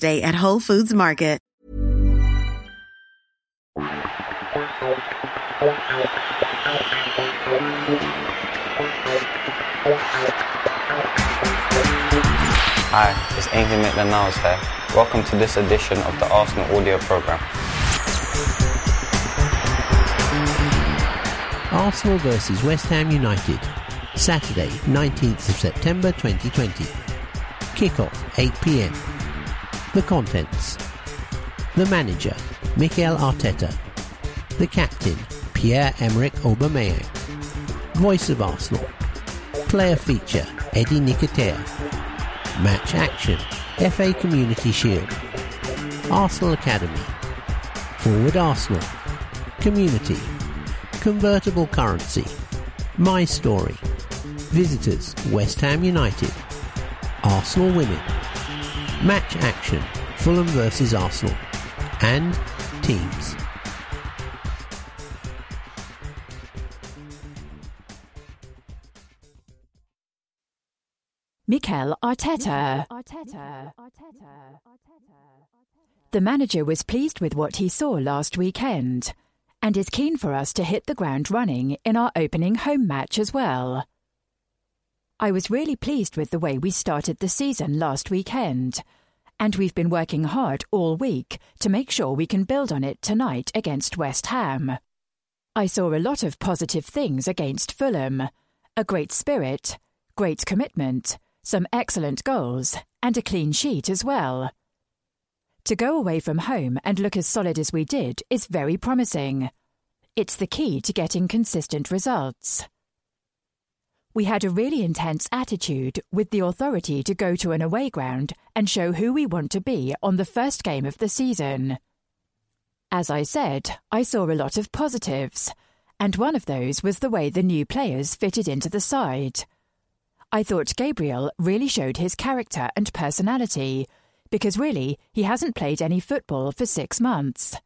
Day at Whole Foods Market. Hi, it's Ainsley McDonald's here. Welcome to this edition of the Arsenal Audio Programme. Arsenal versus West Ham United, Saturday, 19th of September 2020. Kickoff 8 p.m. The contents: the manager, Mikel Arteta; the captain, Pierre-Emerick Aubameyang; voice of Arsenal; player feature, Eddie Nketiah; match action, FA Community Shield; Arsenal Academy; forward Arsenal; community; convertible currency; my story; visitors, West Ham United; Arsenal women; match action, Fulham versus Arsenal; and teams. Mikel Arteta. The manager was pleased with what he saw last weekend and is keen for us to hit the ground running in our opening home match as well. I was really pleased with the way we started the season last weekend, and we've been working hard all week to make sure we can build on it tonight against West Ham. I saw a lot of positive things against Fulham: a great spirit, great commitment, some excellent goals, and a clean sheet as well. To go away from home and look as solid as we did is very promising. It's the key to getting consistent results. We had a really intense attitude, with the authority to go to an away ground and show who we want to be on the first game of the season. As I said, I saw a lot of positives, and one of those was the way the new players fitted into the side. I thought Gabriel really showed his character and personality, because really he hasn't played any football for 6 months.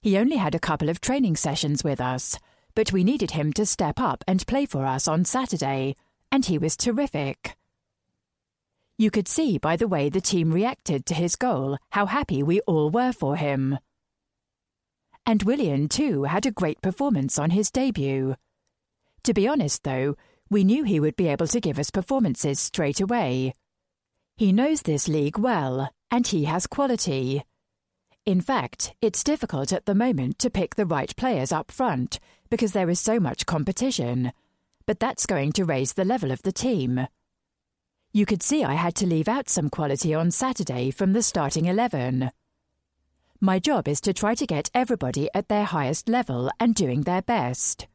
He only had a couple of training sessions with us, but we needed him to step up and play for us on Saturday, and he was terrific. You could see by the way the team reacted to his goal how happy we all were for him. And Willian too had a great performance on his debut. To be honest though, we knew he would be able to give us performances straight away. He knows this league well, and he has quality. In fact, it's difficult at the moment to pick the right players up front because there is so much competition, but that's going to raise the level of the team. You could see I had to leave out some quality on Saturday from the starting 11. My job is to try to get everybody at their highest level and doing their best.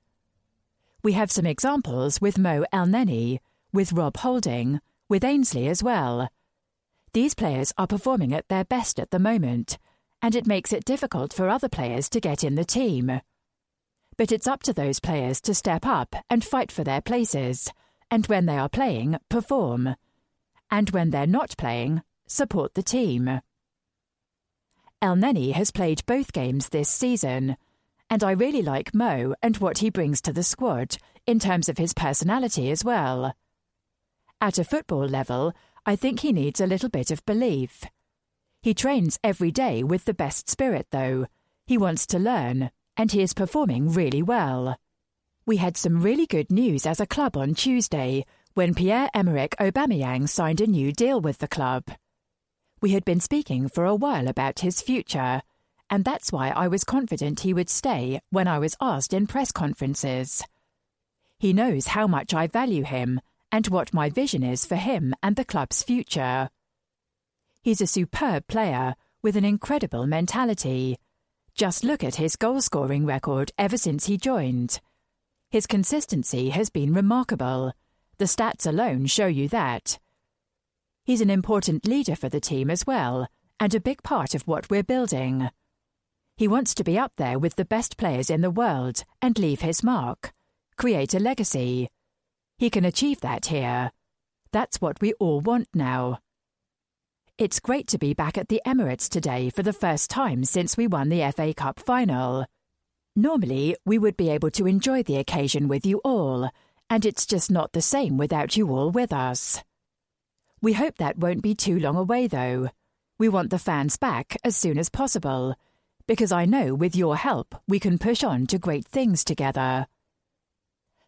We have some examples with Mo Elneny, with Rob Holding, with Ainsley as well. These players are performing at their best at the moment, and it makes it difficult for other players to get in the team. But it's up to those players to step up and fight for their places, and when they are playing, perform. And when they're not playing, support the team. Elneny has played both games this season, and I really like Mo and what he brings to the squad in terms of his personality as well. At a football level, I think he needs a little bit of belief. He trains every day with the best spirit though. He wants to learn, and he is performing really well. We had some really good news as a club on Tuesday when Pierre-Emerick Aubameyang signed a new deal with the club. We had been speaking for a while about his future, and that's why I was confident he would stay when I was asked in press conferences. He knows how much I value him and what my vision is for him and the club's future. He's a superb player with an incredible mentality. Just look at his goal-scoring record ever since he joined. His consistency has been remarkable. The stats alone show you that. He's an important leader for the team as well, and a big part of what we're building. He wants to be up there with the best players in the world and leave his mark, create a legacy. He can achieve that here. That's what we all want now. It's great to be back at the Emirates today for the first time since we won the FA Cup final. Normally, we would be able to enjoy the occasion with you all, and it's just not the same without you all with us. We hope that won't be too long away, though. We want the fans back as soon as possible, because I know with your help we can push on to great things together.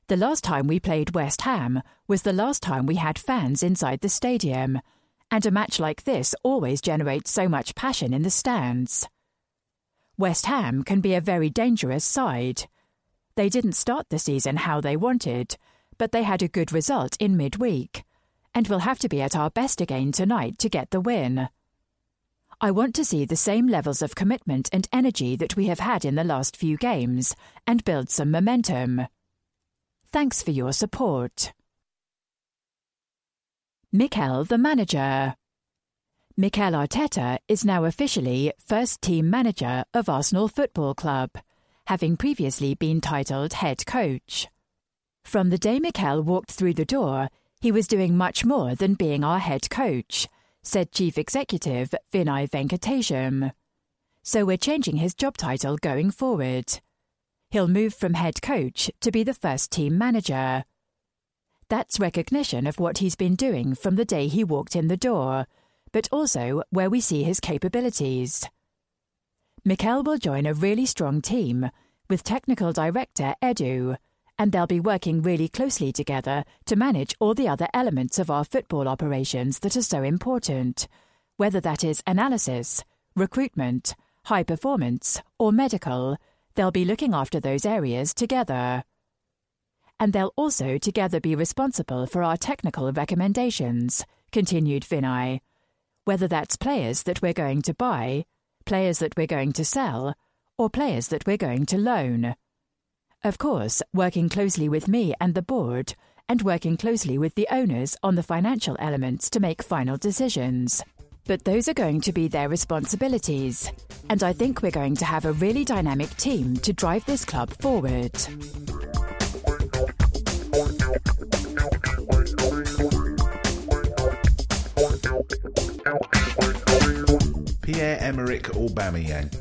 The last time we played West Ham was the last time we had fans inside the stadium, and a match like this always generates so much passion in the stands. West Ham can be a very dangerous side. They didn't start the season how they wanted, but they had a good result in midweek, and we'll have to be at our best again tonight to get the win. I want to see the same levels of commitment and energy that we have had in the last few games and build some momentum. Thanks for your support. Mikel, the manager. Mikel Arteta is now officially first-team manager of Arsenal Football Club, having previously been titled head coach. From the day Mikel walked through the door, he was doing much more than being our head coach, said Chief Executive Vinai Venkatesham. So we're changing his job title going forward. He'll move from head coach to be the first team manager. That's recognition of what he's been doing from the day he walked in the door, but also where we see his capabilities. Mikel will join a really strong team with technical director Edu, and they'll be working really closely together to manage all the other elements of our football operations that are so important, whether that is analysis, recruitment, high performance, or medical. They'll be looking after those areas together. And they'll also together be responsible for our technical recommendations, continued Vinai, whether that's players that we're going to buy, players that we're going to sell, or players that we're going to loan. Of course, working closely with me and the board, and working closely with the owners on the financial elements to make final decisions. But those are going to be their responsibilities, and I think we're going to have a really dynamic team to drive this club forward. Pierre-Emerick Aubameyang.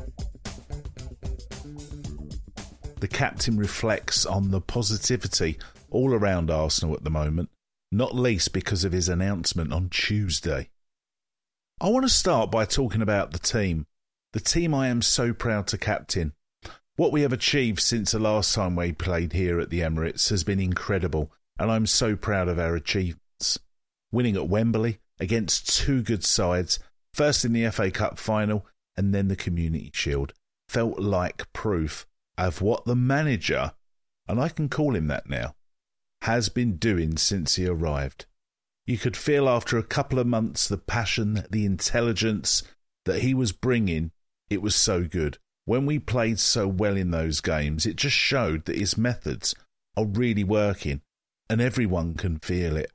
The captain reflects on the positivity all around Arsenal at the moment, not least because of his announcement on Tuesday. I want to start by talking about the team I am so proud to captain. What we have achieved since the last time we played here at the Emirates has been incredible, and I'm so proud of our achievements. Winning at Wembley against two good sides, first in the FA Cup final and then the Community Shield, felt like proof of what the manager, and I can call him that now, has been doing since he arrived. You could feel after a couple of months the passion, the intelligence that he was bringing. It was so good. When we played so well in those games, it just showed that his methods are really working, and everyone can feel it.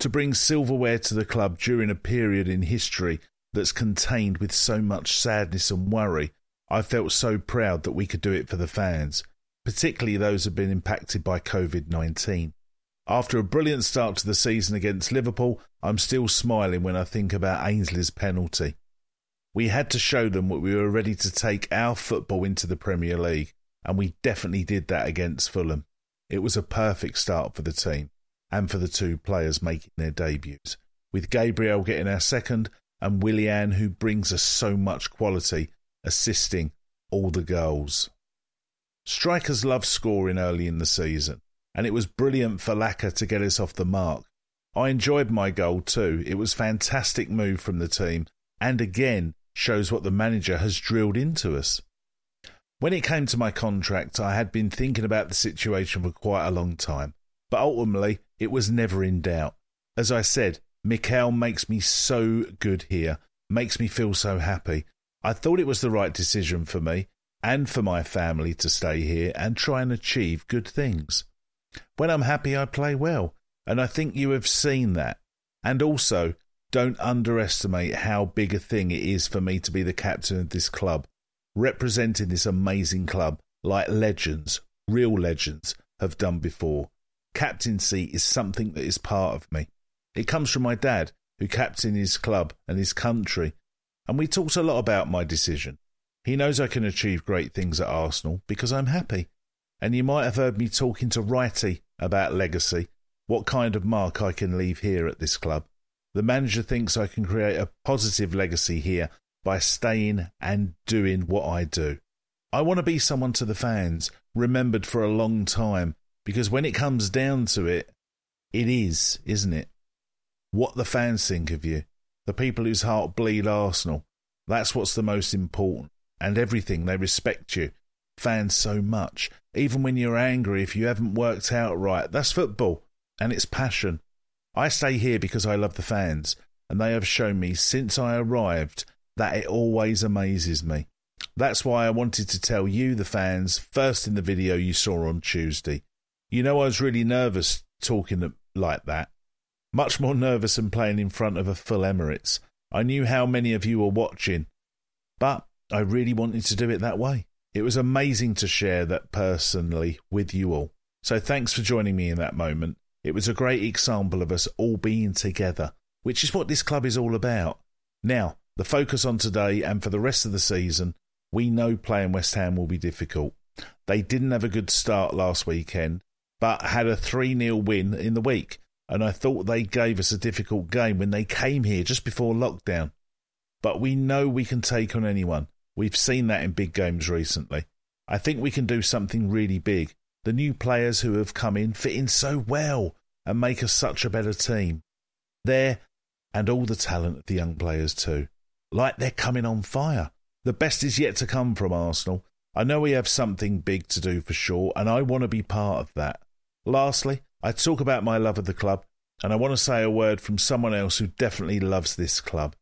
To bring silverware to the club during a period in history that's contained with so much sadness and worry, I felt so proud that we could do it for the fans, particularly those who have been impacted by COVID-19. After a brilliant start to the season against Liverpool, I'm still smiling when I think about Ainsley's penalty. We had to show them that we were ready to take our football into the Premier League, and we definitely did that against Fulham. It was a perfect start for the team, and for the two players making their debuts, with Gabriel getting our second, and Willian, who brings us so much quality, assisting all the goals. Strikers love scoring early in the season, and it was brilliant for Laka to get us off the mark. I enjoyed my goal too. It was a fantastic move from the team, and again shows what the manager has drilled into us. When it came to my contract, I had been thinking about the situation for quite a long time, but ultimately it was never in doubt. As I said, Mikel makes me so good here, makes me feel so happy. I thought it was the right decision for me and for my family to stay here and try and achieve good things. When I'm happy, I play well, and I think you have seen that. And also, don't underestimate how big a thing it is for me to be the captain of this club, representing this amazing club like legends, real legends, have done before. Captaincy is something that is part of me. It comes from my dad, who captained his club and his country, and we talked a lot about my decision. He knows I can achieve great things at Arsenal because I'm happy. And you might have heard me talking to Wrighty about legacy, what kind of mark I can leave here at this club. The manager thinks I can create a positive legacy here by staying and doing what I do. I want to be someone to the fans, remembered for a long time, because when it comes down to it, it is, isn't it? What the fans think of you, the people whose heart bleed Arsenal, that's what's the most important, and everything, they respect you. Fans so much, even when you're angry if you haven't worked out right. That's football, and it's passion. I stay here because I love the fans, and they have shown me since I arrived that it always amazes me. That's why I wanted to tell you, the fans, first in the video you saw on Tuesday. You know, I was really nervous talking like that, much more nervous than playing in front of a full Emirates. I knew how many of you were watching, but I really wanted to do it that way. It was amazing to share that personally with you all. So thanks for joining me in that moment. It was a great example of us all being together, which is what this club is all about. Now, the focus on today and for the rest of the season, we know playing West Ham will be difficult. They didn't have a good start last weekend, but had a 3-0 win in the week, and I thought they gave us a difficult game when they came here just before lockdown. But we know we can take on anyone. We've seen that in big games recently. I think we can do something really big. The new players who have come in fit in so well and make us such a better team. They're, and all the talent of the young players too, like they're coming on fire. The best is yet to come from Arsenal. I know we have something big to do for sure, and I want to be part of that. Lastly, I talk about my love of the club, and I want to say a word from someone else who definitely loves this club.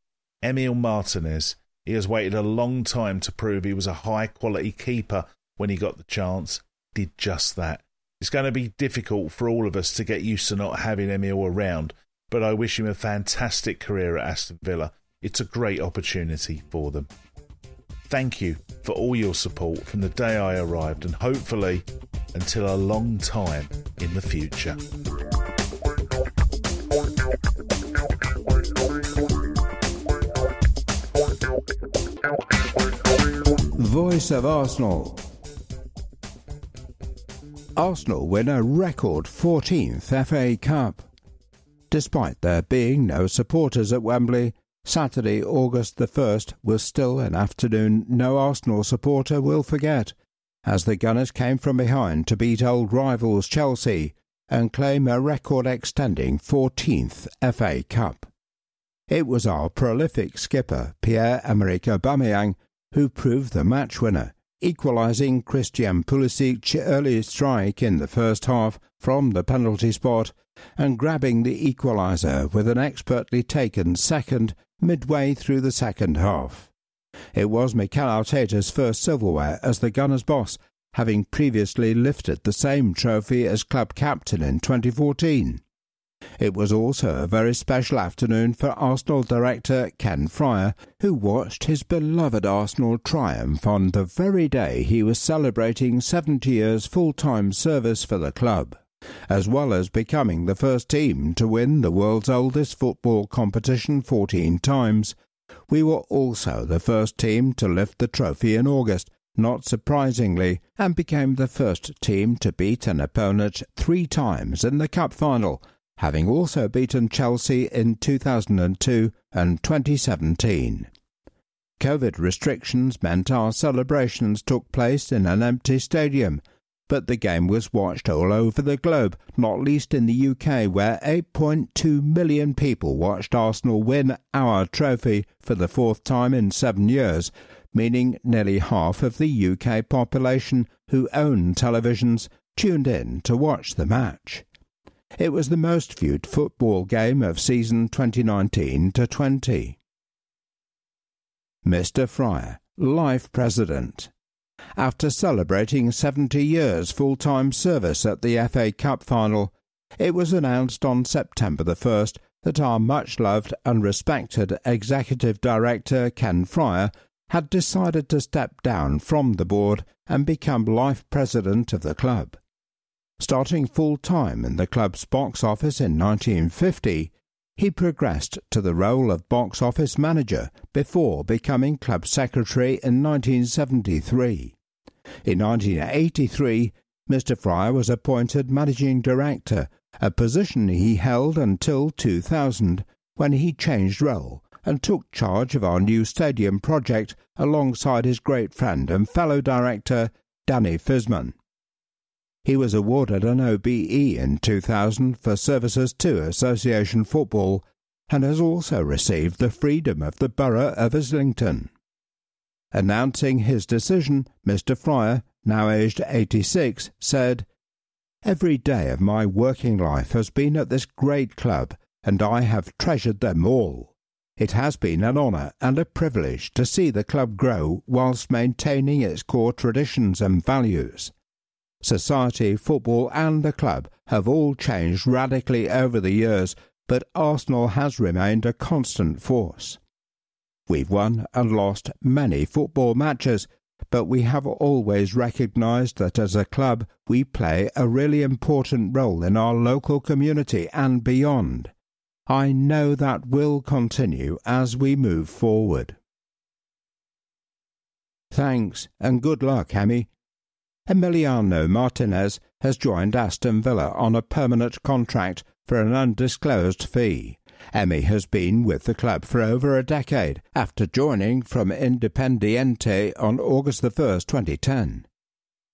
Emil Martinez. He has waited a long time to prove he was a high-quality keeper when he got the chance. Did just that. It's going to be difficult for all of us to get used to not having Emil around, but I wish him a fantastic career at Aston Villa. It's a great opportunity for them. Thank you for all your support from the day I arrived, and hopefully until a long time in the future. Voice of Arsenal. Arsenal win a record 14th FA Cup. Despite there being no supporters at Wembley, Saturday, August the 1st was still an afternoon no Arsenal supporter will forget, as the Gunners came from behind to beat old rivals Chelsea and claim a record-extending 14th FA Cup. It was our prolific skipper, Pierre-Emerick Aubameyang, who proved the match winner, equalising Christian Pulisic's early strike in the first half from the penalty spot and grabbing the equaliser with an expertly taken second midway through the second half. It was Mikel Arteta's first silverware as the Gunners' boss, having previously lifted the same trophy as club captain in 2014. It was also a very special afternoon for Arsenal director Ken Friar, who watched his beloved Arsenal triumph on the very day he was celebrating 70 years full-time service for the club, as well as becoming the first team to win the world's oldest football competition 14 times. We were also the first team to lift the trophy in August, not surprisingly, and became the first team to beat an opponent 3 times in the cup final, having also beaten Chelsea in 2002 and 2017. COVID restrictions meant our celebrations took place in an empty stadium, that the game was watched all over the globe, not least in the UK, where 8.2 million people watched Arsenal win our trophy for the fourth time in 7 years, meaning nearly half of the UK population who own televisions tuned in to watch the match. It was the most viewed football game of season 2019-20. Mr. Friar, Life President. After celebrating 70 years full-time service at the FA Cup final, it was announced on September the 1st that our much-loved and respected Executive Director Ken Friar had decided to step down from the board and become Life President of the club. Starting full-time in the club's box office in 1950, he progressed to the role of box office manager before becoming club secretary in 1973. In 1983, Mr. Friar was appointed managing director, a position he held until 2000, when he changed role and took charge of our new stadium project alongside his great friend and fellow director, Danny Fisman. He was awarded an OBE in 2000 for services to association football and has also received the Freedom of the Borough of Islington. Announcing his decision, Mr. Friar, now aged 86, said, "Every day of my working life has been at this great club, and I have treasured them all. It has been an honour and a privilege to see the club grow whilst maintaining its core traditions and values. Society, football and the club have all changed radically over the years, but Arsenal has remained a constant force. We've won and lost many football matches, but we have always recognised that as a club we play a really important role in our local community and beyond. I know that will continue as we move forward." Thanks and good luck, Emmy. Emiliano Martinez has joined Aston Villa on a permanent contract for an undisclosed fee. Emi has been with the club for over a decade after joining from Independiente on August 1, 2010.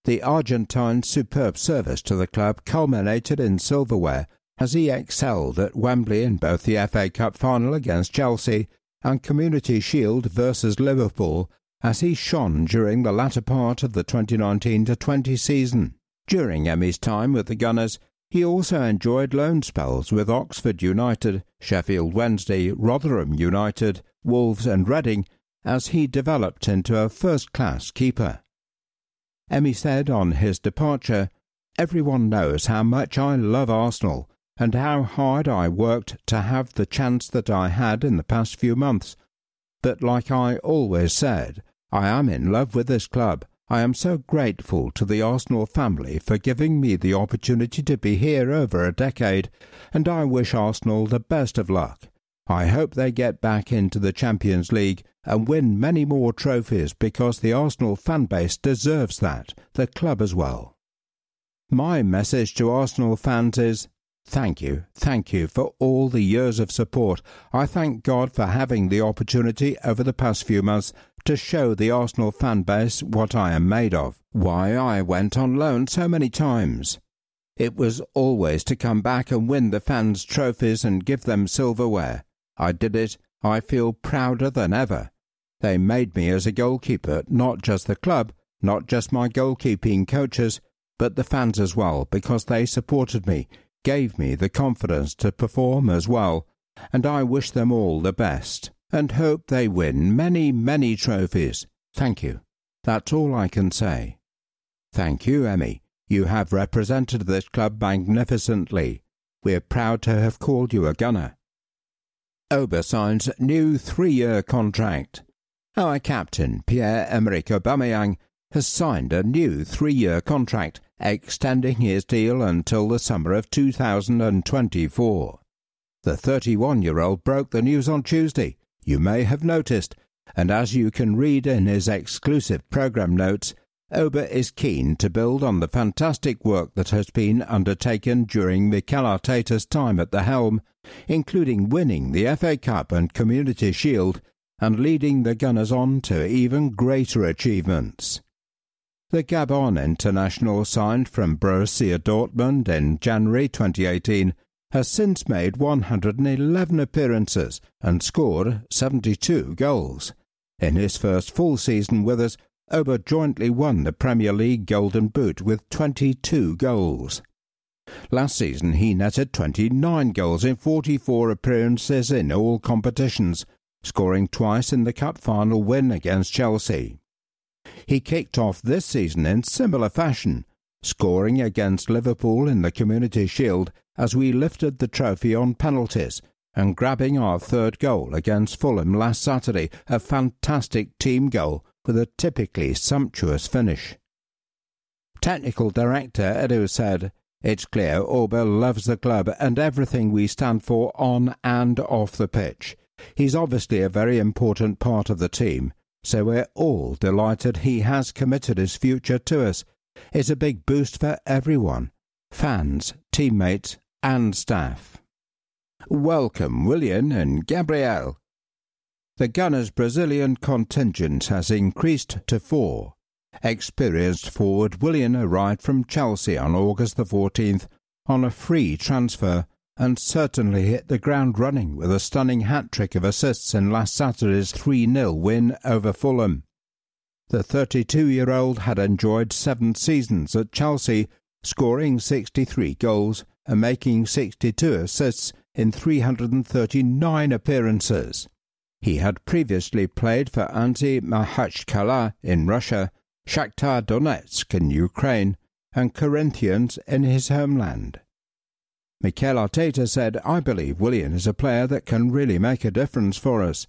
The Argentine's superb service to the club culminated in silverware as he excelled at Wembley in both the FA Cup final against Chelsea and Community Shield versus Liverpool, as he shone during the latter part of the 2019-20 season. During Emi's time with the Gunners, he also enjoyed loan spells with Oxford United, Sheffield Wednesday, Rotherham United, Wolves and Reading, as he developed into a first-class keeper. Emi said on his departure, "Everyone knows how much I love Arsenal and how hard I worked to have the chance that I had in the past few months. But like I always said, I am in love with this club. I am so grateful to the Arsenal family for giving me the opportunity to be here over a decade, and I wish Arsenal the best of luck. I hope they get back into the Champions League and win many more trophies because the Arsenal fan base deserves that, the club as well. My message to Arsenal fans is, thank you for all the years of support. I thank God for having the opportunity over the past few months to show the Arsenal fan base what I am made of, why I went on loan so many times. It was always to come back and win the fans' trophies and give them silverware. I did it. I feel prouder than ever. They made me as a goalkeeper, not just the club, not just my goalkeeping coaches, but the fans as well, because they supported me, gave me the confidence to perform as well, and I wish them all the best, and hope they win many, many trophies. Thank you. That's all I can say. Thank you, Emi. You have represented this club magnificently. We're proud to have called you a Gunner." Oba signs new 3-year contract. Our captain, Pierre-Emerick Aubameyang, has signed a new 3-year contract, extending his deal until the summer of 2024. The 31-year-old broke the news on Tuesday, you may have noticed, and as you can read in his exclusive programme notes, Oba is keen to build on the fantastic work that has been undertaken during Mikel Arteta's time at the helm, including winning the FA Cup and Community Shield and leading the Gunners on to even greater achievements. The Gabon international signed from Borussia Dortmund in January 2018 has since made 111 appearances and scored 72 goals. In his first full season with us, Oba jointly won the Premier League Golden Boot with 22 goals. Last season he netted 29 goals in 44 appearances in all competitions, scoring twice in the cup final win against Chelsea. He kicked off this season in similar fashion, scoring against Liverpool in the Community Shield as we lifted the trophy on penalties and grabbing our third goal against Fulham last Saturday, a fantastic team goal with a typically sumptuous finish. Technical director Edu said, "It's clear Oba loves the club and everything we stand for on and off the pitch. He's obviously a very important part of the team. So we're all delighted he has committed his future to us. It's a big boost for everyone, fans, teammates and staff." Welcome Willian and Gabriel. The Gunners' Brazilian contingent has increased to 4. Experienced forward Willian arrived from Chelsea on August the 14th on a free transfer and certainly hit the ground running with a stunning hat-trick of assists in last Saturday's 3-0 win over Fulham. The 32-year-old had enjoyed 7 seasons at Chelsea, scoring 63 goals and making 62 assists in 339 appearances. He had previously played for Anzi Mahachkala in Russia, Shakhtar Donetsk in Ukraine, and Corinthians in his homeland. Mikel Arteta said, "I believe Willian is a player that can really make a difference for us.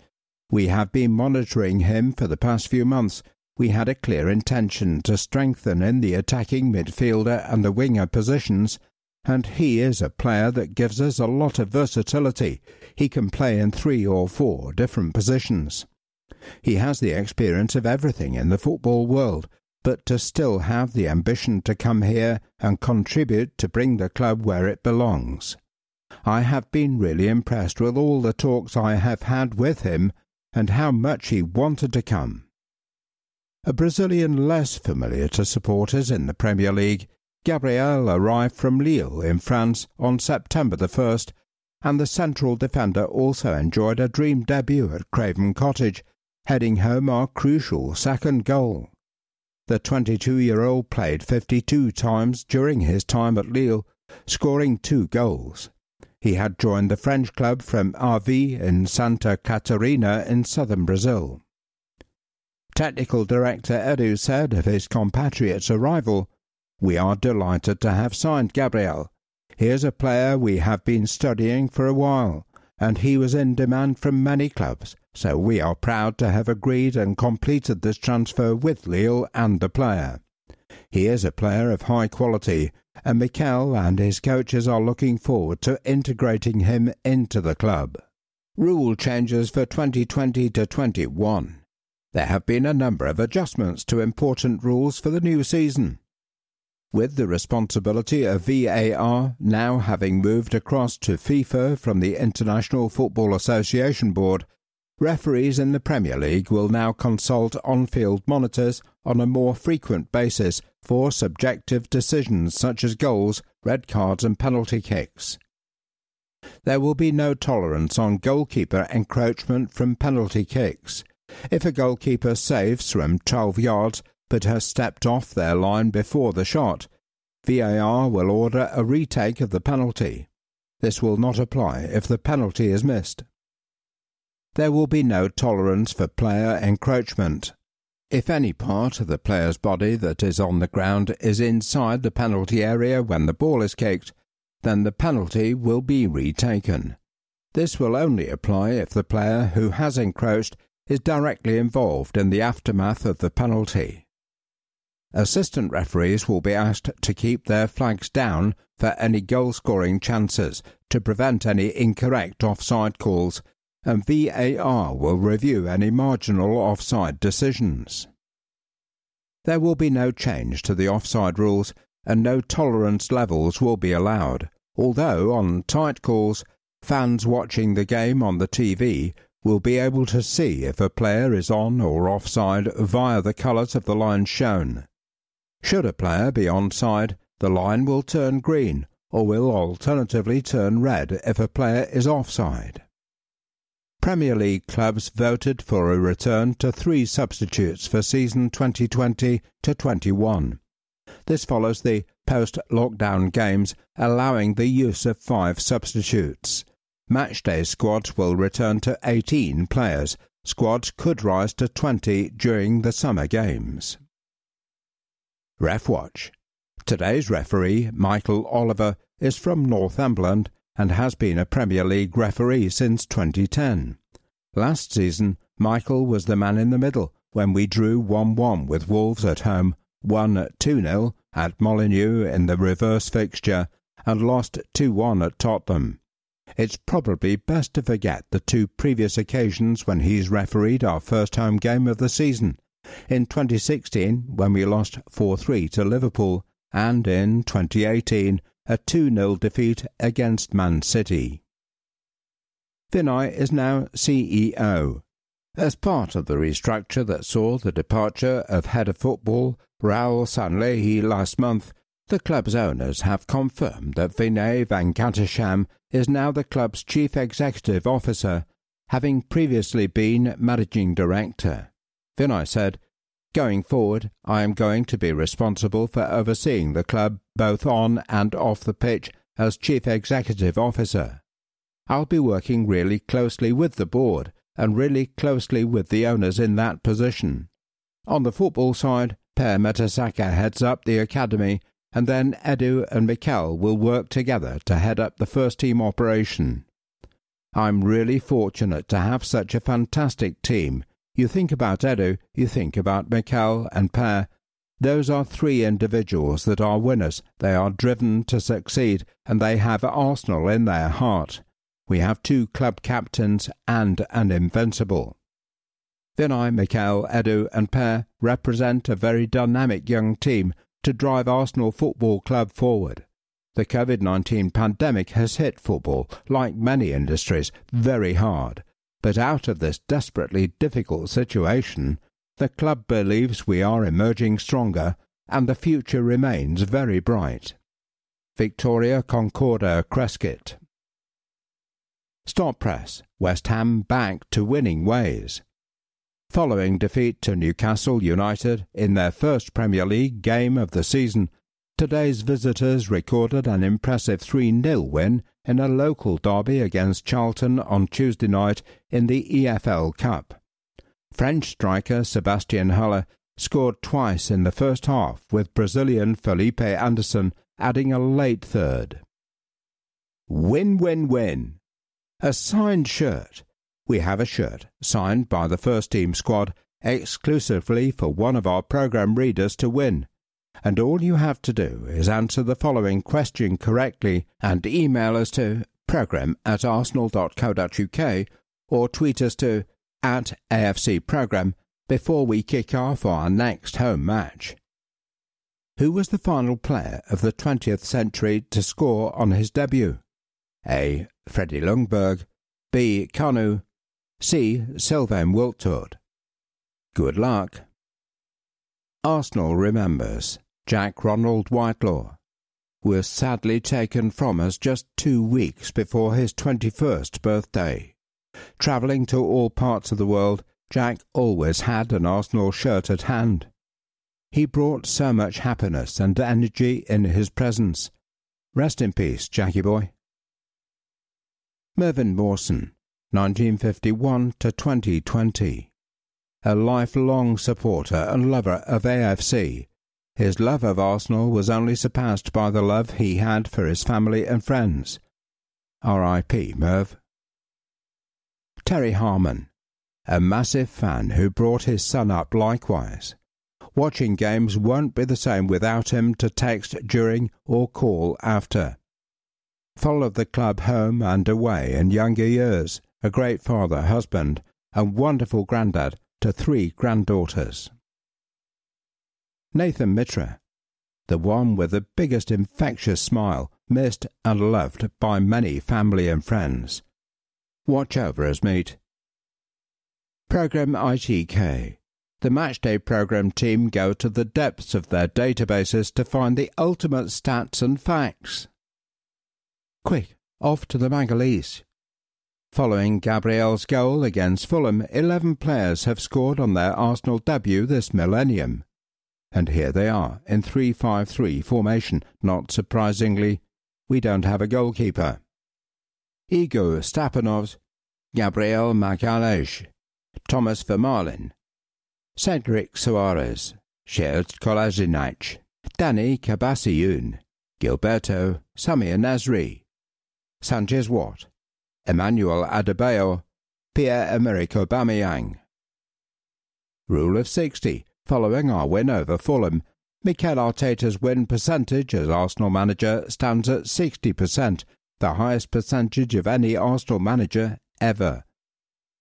We have been monitoring him for the past few months. We had a clear intention to strengthen in the attacking midfielder and the winger positions, and he is a player that gives us a lot of versatility. He can play in 3 or 4 different positions. He has the experience of everything in the football world, but to still have the ambition to come here and contribute to bring the club where it belongs. I have been really impressed with all the talks I have had with him and how much he wanted to come." A Brazilian less familiar to supporters in the Premier League, Gabriel arrived from Lille in France on September the 1st, and the central defender also enjoyed a dream debut at Craven Cottage, heading home our crucial second goal. The 22-year-old played 52 times during his time at Lille, scoring 2 goals. He had joined the French club from RV in Santa Catarina in southern Brazil. Technical director Edu said of his compatriot's arrival, "We are delighted to have signed Gabriel. He is a player we have been studying for a while, and he was in demand from many clubs. So we are proud to have agreed and completed this transfer with Lille and the player. He is a player of high quality, and Mikel and his coaches are looking forward to integrating him into the club." Rule changes for 2020-21. There have been a number of adjustments to important rules for the new season. With the responsibility of VAR now having moved across to FIFA from the International Football Association Board, referees in the Premier League will now consult on-field monitors on a more frequent basis for subjective decisions such as goals, red cards and penalty kicks. There will be no tolerance on goalkeeper encroachment from penalty kicks. If a goalkeeper saves from 12 yards but has stepped off their line before the shot, VAR will order a retake of the penalty. This will not apply if the penalty is missed. There will be no tolerance for player encroachment. If any part of the player's body that is on the ground is inside the penalty area when the ball is kicked, then the penalty will be retaken. This will only apply if the player who has encroached is directly involved in the aftermath of the penalty. Assistant referees will be asked to keep their flags down for any goal-scoring chances to prevent any incorrect offside calls, and VAR will review any marginal offside decisions. There will be no change to the offside rules and no tolerance levels will be allowed, although on tight calls, fans watching the game on the TV will be able to see if a player is on or offside via the colours of the line shown. Should a player be onside, the line will turn green or will alternatively turn red if a player is offside. Premier League clubs voted for a return to 3 substitutes for season 2020-21. This follows the post-lockdown games allowing the use of 5 substitutes. Matchday squads will return to 18 players. Squads could rise to 20 during the summer games. Ref Watch. Today's referee, Michael Oliver, is from Northumberland and has been a Premier League referee since 2010. Last season, Michael was the man in the middle when we drew 1-1 with Wolves at home, won 2-0 at Molineux in the reverse fixture, and lost 2-1 at Tottenham. It's probably best to forget the 2 previous occasions when he's refereed our first home game of the season, in 2016 when we lost 4-3 to Liverpool, and in 2018 a 2-0 defeat against Man City. Vinai is now CEO. As part of the restructure that saw the departure of head of football Raul Sanlehi last month, the club's owners have confirmed that Vinai Venkatesham is now the club's chief executive officer, having previously been managing director. Vinai said, "Going forward, I am going to be responsible for overseeing the club both on and off the pitch as Chief Executive Officer. I'll be working really closely with the board and really closely with the owners in that position. On the football side, Pierre-Emerick Saka heads up the academy, and then Edu and Mikel will work together to head up the first-team operation. I'm really fortunate to have such a fantastic team. You think about Edu, you think about Mikel and Pierre. Those are 3 individuals that are winners. They are driven to succeed and they have Arsenal in their heart. We have 2 club captains and an invincible. Vinai, Mikel, Edu and Pierre represent a very dynamic young team to drive Arsenal Football Club forward. The COVID-19 pandemic has hit football, like many industries, very hard. But out of this desperately difficult situation, the club believes we are emerging stronger and the future remains very bright." Victoria Concordia Crescit. Stop Press. West Ham back to winning ways. Following defeat to Newcastle United in their first Premier League game of the season, today's visitors recorded an impressive 3-0 win in a local derby against Charlton on Tuesday night in the EFL Cup. French striker Sebastian Haller scored twice in the first half, with Brazilian Felipe Anderson adding a late third. Win-win-win. A signed shirt. We have a shirt signed by the first-team squad exclusively for one of our programme readers to win. And all you have to do is answer the following question correctly and email us to program@arsenal.co.uk or tweet us to @AFCprogram before we kick off our next home match. Who was the final player of the 20th century to score on his debut? A. Freddie Ljungberg, B. Kanu, C. Sylvain Wiltord. Good luck. Arsenal remembers. Jack Ronald Whitelaw was sadly taken from us just 2 weeks before his 21st birthday. Travelling to all parts of the world, Jack always had an Arsenal shirt at hand. He brought so much happiness and energy in his presence. Rest in peace, Jackie boy. Mervyn Mawson, 1951-2020. A lifelong supporter and lover of AFC, his love of Arsenal was only surpassed by the love he had for his family and friends. R.I.P. Merv. Terry Harmon, a massive fan who brought his son up likewise. Watching games won't be the same without him to text during or call after. Followed the club home and away in younger years, a great father, husband, and wonderful granddad to 3 granddaughters. Nathan Mitra, the one with the biggest infectious smile, missed and loved by many family and friends. Watch over us, mate. Program ITK. The Matchday Programme team go to the depths of their databases to find the ultimate stats and facts. Quick, off to the Magalese. Following Gabriel's goal against Fulham, 11 players have scored on their Arsenal debut this millennium. And here they are, in 3-5-3 formation. Not surprisingly, we don't have a goalkeeper. Edu Stapanovs, Gabriel Magalhaes, Thomas Vermaelen, Cedric Soares, Sherz Kolasinac, Dani Kabasiyun, Gilberto Samir Nasri, Sanchez Watt, Emmanuel Adebayo, Pierre-Emerick Aubameyang. Rule of 60, following our win over Fulham, Mikel Arteta's win percentage as Arsenal manager stands at 60%, the highest percentage of any Arsenal manager ever.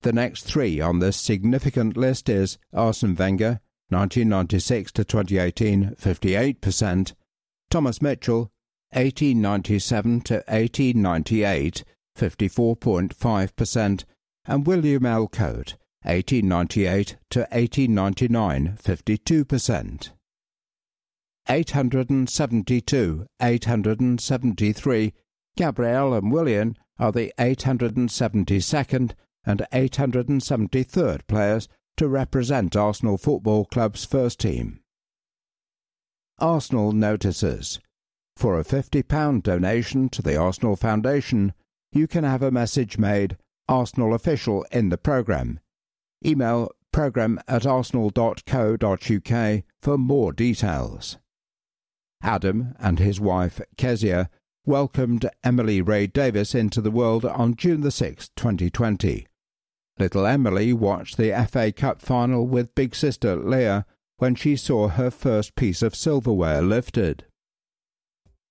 The next three on this significant list is Arsene Wenger, 1996 to 2018, 58%, Thomas Mitchell, 1897 to 1898, 54.5%, and William L. Coate, 1898 to 1899, 52%. 872, 873, Gabriel and Willian are the 872nd and 873rd players to represent Arsenal Football Club's first team. Arsenal notices. For a £50 donation to the Arsenal Foundation, you can have a message made Arsenal Official in the programme. Email programme@arsenal.co.uk for more details. Adam and his wife Kezia welcomed Emily Ray Davis into the world on June 6, 2020. Little Emily watched the FA Cup final with big sister Leah when she saw her first piece of silverware lifted.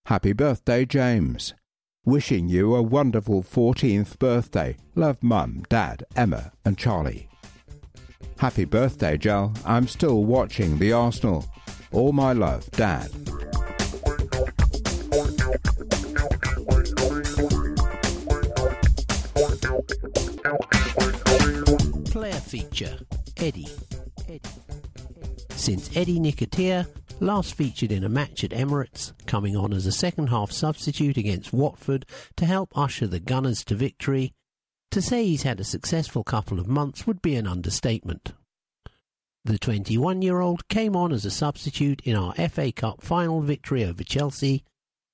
Happy birthday, James. Wishing you a wonderful 14th birthday. Love Mum, Dad, Emma and Charlie. Happy birthday, Jal. I'm still watching the Arsenal. All my love, Dad. Player feature, Eddie. Since Eddie Nketiah last featured in a match at Emirates, coming on as a second-half substitute against Watford to help usher the Gunners to victory, to say he's had a successful couple of months would be an understatement. The 21-year-old came on as a substitute in our FA Cup final victory over Chelsea,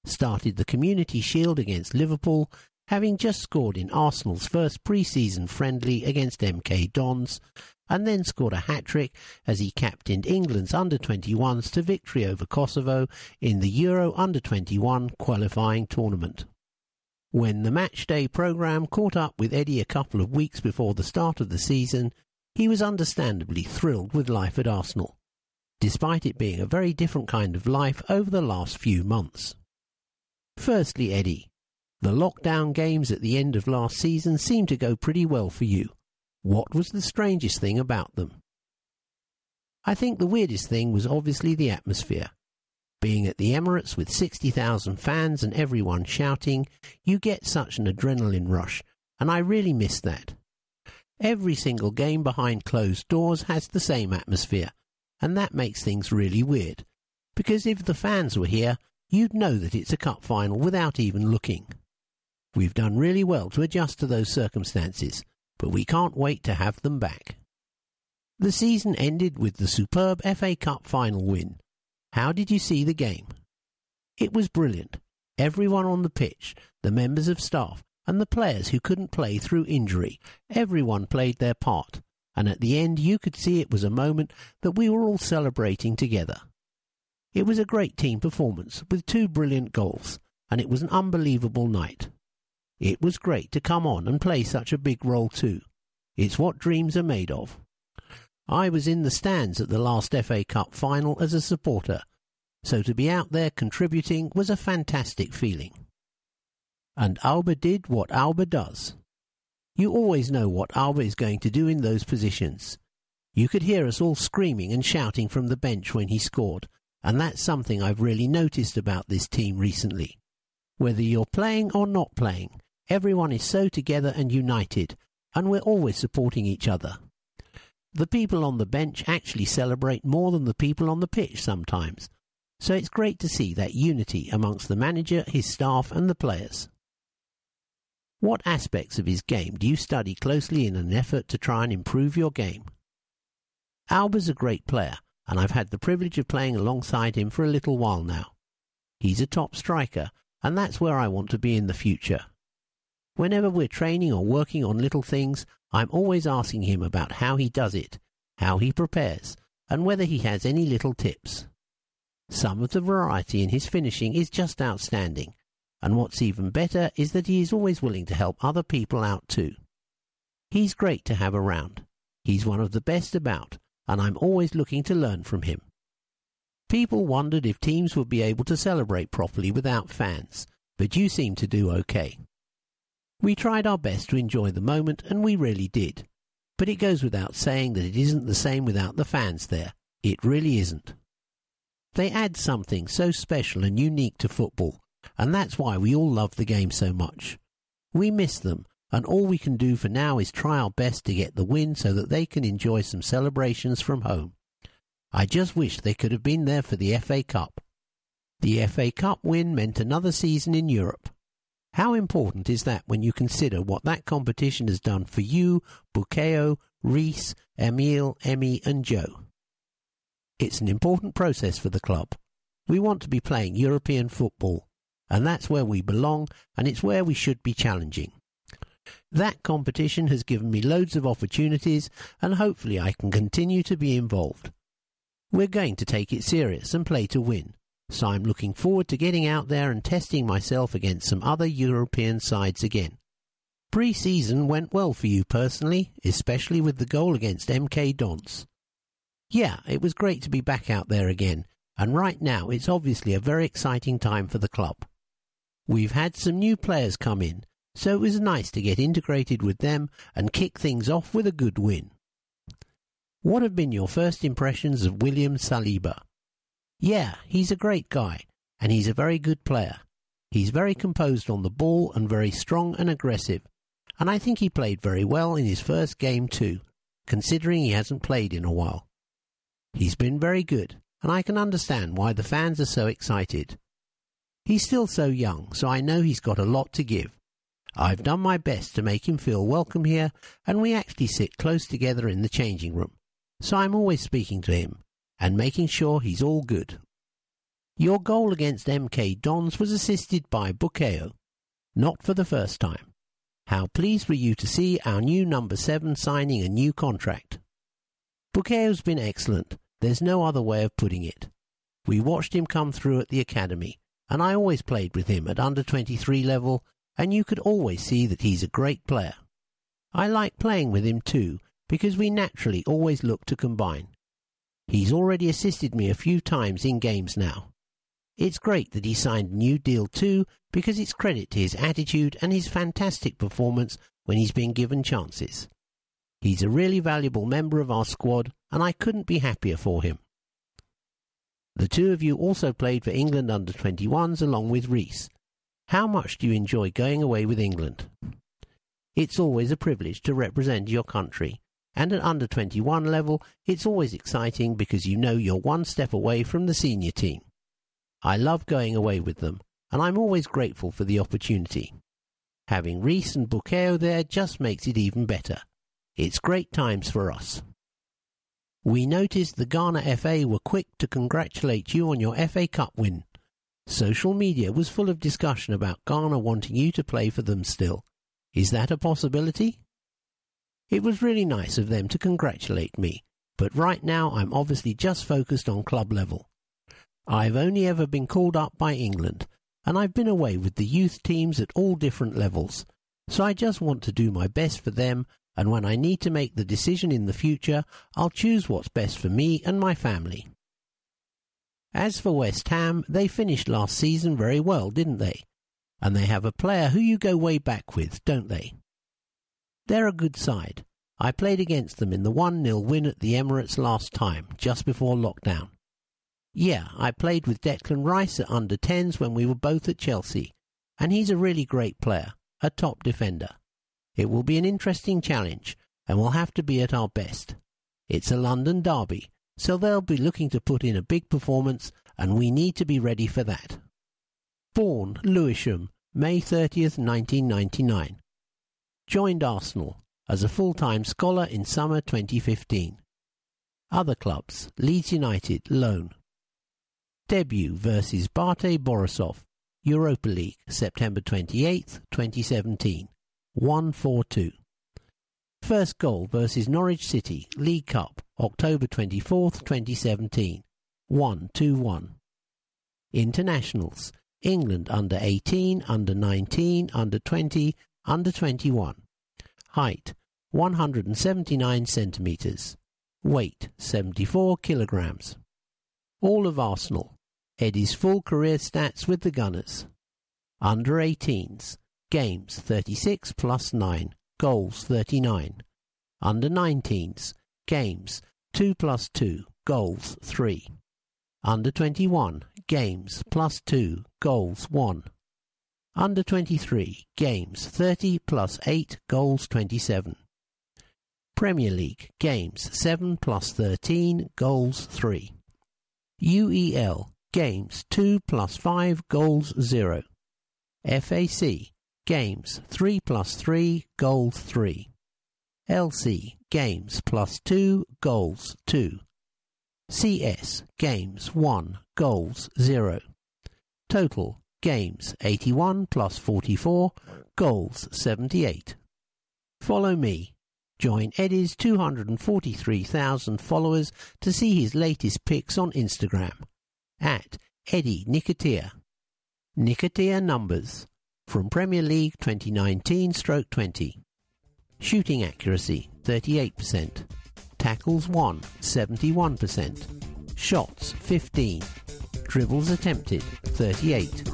started the Community Shield against Liverpool, having just scored in Arsenal's first pre-season friendly against MK Dons, and then scored a hat-trick as he captained England's under-21s to victory over Kosovo in the Euro under-21 qualifying tournament. When the Matchday programme caught up with Eddie a couple of weeks before the start of the season, he was understandably thrilled with life at Arsenal, despite it being a very different kind of life over the last few months. Firstly, Eddie, the lockdown games at the end of last season seemed to go pretty well for you. What was the strangest thing about them? I think the weirdest thing was obviously the atmosphere. Being at the Emirates with 60,000 fans and everyone shouting, you get such an adrenaline rush, and I really miss that. Every single game behind closed doors has the same atmosphere, and that makes things really weird, because if the fans were here, you'd know that it's a cup final without even looking. We've done really well to adjust to those circumstances, but we can't wait to have them back. The season ended with the superb FA Cup final win. How did you see the game? It was brilliant. Everyone on the pitch, the members of staff, and the players who couldn't play through injury, everyone played their part, and at the end you could see it was a moment that we were all celebrating together. It was a great team performance with two brilliant goals, and it was an unbelievable night. It was great to come on and play such a big role too. It's what dreams are made of. I was in the stands at the last FA Cup final as a supporter, so to be out there contributing was a fantastic feeling. And Alba did what Alba does. You always know what Alba is going to do in those positions. You could hear us all screaming and shouting from the bench when he scored, and that's something I've really noticed about this team recently. Whether you're playing or not playing, everyone is so together and united, and we're always supporting each other. the people on the bench actually celebrate more than the people on the pitch sometimes. So it's great to see that unity amongst the manager, his staff and the players. What aspects of his game do you study closely in an effort to try and improve your game? Auba's a great player, and I've had the privilege of playing alongside him for a little while now. He's a top striker, and that's where I want to be in the future. Whenever we're training or working on little things, I'm always asking him about how he does it, how he prepares, and whether he has any little tips. Some of the variety in his finishing is just outstanding, and what's even better is that he is always willing to help other people out too. He's great to have around. He's one of the best about, and I'm always looking to learn from him. People wondered if teams would be able to celebrate properly without fans, but you seem to do okay. We tried our best to enjoy the moment, and we really did. But it goes without saying that it isn't the same without the fans there. It really isn't. They add something so special and unique to football, and that's why we all love the game so much. We miss them, and all we can do for now is try our best to get the win so that they can enjoy some celebrations from home. I just wish they could have been there for the FA Cup. The FA Cup win meant another season in Europe. How important is that when you consider what that competition has done for you, Bukayo, Reese, Emil, Emmy and Joe? It's an important process for the club. We want to be playing European football, and that's where we belong, and it's where we should be challenging. That competition has given me loads of opportunities, and hopefully I can continue to be involved. We're going to take it serious and play to win, so I'm looking forward to getting out there and testing myself against some other European sides again. Pre-season went well for you personally, especially with the goal against MK Dons. Yeah, it was great to be back out there again, and right now it's obviously a very exciting time for the club. We've had some new players come in, so it was nice to get integrated with them and kick things off with a good win. What have been your first impressions of William Saliba? Yeah, he's a great guy, and he's a very good player. He's very composed on the ball and very strong and aggressive, and I think he played very well in his first game too, considering he hasn't played in a while. He's been very good, and I can understand why the fans are so excited. He's still so young, so I know he's got a lot to give. I've done my best to make him feel welcome here, and we actually sit close together in the changing room. So I'm always speaking to him, and making sure he's all good. Your goal against MK Dons was assisted by Bukayo, not for the first time. How pleased were you to see our new number 7 signing a new contract? Bukayo's been excellent, there's no other way of putting it. We watched him come through at the academy, and I always played with him at under 23 level, and you could always see that he's a great player. I like playing with him too, because we naturally always look to combine. He's already assisted me a few times in games now. It's great that he signed a new deal too, because it's credit to his attitude and his fantastic performance when he's been given chances. He's a really valuable member of our squad, and I couldn't be happier for him. The two of you also played for England under-21s along with Reese. How much do you enjoy going away with England? It's always a privilege to represent your country. And at under-21 level, it's always exciting because you know you're one step away from the senior team. I love going away with them, and I'm always grateful for the opportunity. Having Reese and Bukayo there just makes it even better. It's great times for us. We noticed the Ghana FA were quick to congratulate you on your FA Cup win. Social media was full of discussion about Ghana wanting you to play for them still. Is that a possibility? It was really nice of them to congratulate me, but right now I'm obviously just focused on club level. I've only ever been called up by England, and I've been away with the youth teams at all different levels, so I just want to do my best for them, and when I need to make the decision in the future, I'll choose what's best for me and my family. As for West Ham, they finished last season very well, didn't they? And they have a player who you go way back with, don't they? They're a good side. I played against them in the 1-0 win at the Emirates last time, just before lockdown. Yeah, I played with Declan Rice at under-10s when we were both at Chelsea, and he's a really great player, a top defender. It will be an interesting challenge, and we'll have to be at our best. It's a London derby, so they'll be looking to put in a big performance, and we need to be ready for that. Born Lewisham, May 30th, 1999. Joined Arsenal as a full-time scholar in summer 2015. Other clubs, Leeds United, loan. Debut versus Bate Borisov, Europa League, September 28th, 2017, 1-4-2. First goal versus Norwich City, League Cup, October 24th, 2017, 1-2-1. Internationals, England under 18, under 19, under 20, under 21. Height, 179 centimetres. Weight, 74 kilograms. All of Arsenal. Eddie's full career stats with the Gunners. Under 18s. Games, 36 plus 9. Goals, 39. Under 19s. Games, 2 plus 2. Goals, 3. Under 21. Games, plus 2. Goals, 1. Under 23. Games, 30 plus 8. Goals, 27. Premier League. Games, 7 plus 13. Goals, 3. UEL. Games, 2 plus 5. Goals, 0. FAC. Games, 3 plus 3. Goals, 3. LC. Games, plus 2. Goals, 2. CS. Games, 1. Goals, 0. Total. Games, 81 plus 44. Goals, 78. Follow me. Join Eddie's 243,000 followers to see his latest pics on Instagram. At Eddie Nketiah. Nketiah numbers. From Premier League 2019-20. Shooting accuracy, 38%. Tackles 1, 71%. Shots, 15. Dribbles attempted, 38.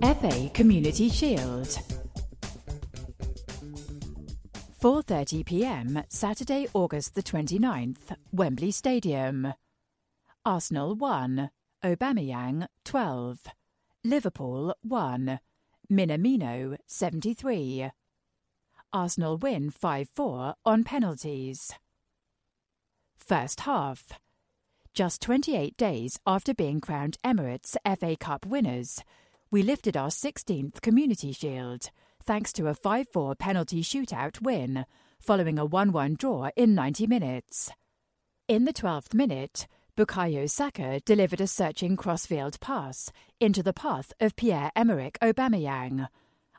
FA Community Shield. 4:30pm, Saturday, August the 29th, Wembley Stadium. Arsenal 1, Aubameyang 12, Liverpool 1, Minamino 73. Arsenal win 5-4 on penalties. First half. Just 28 days after being crowned Emirates FA Cup winners, we lifted our 16th Community Shield, thanks to a 5-4 penalty shootout win, following a 1-1 draw in 90 minutes. In the 12th minute, Bukayo Saka delivered a searching crossfield pass into the path of Pierre-Emerick Aubameyang.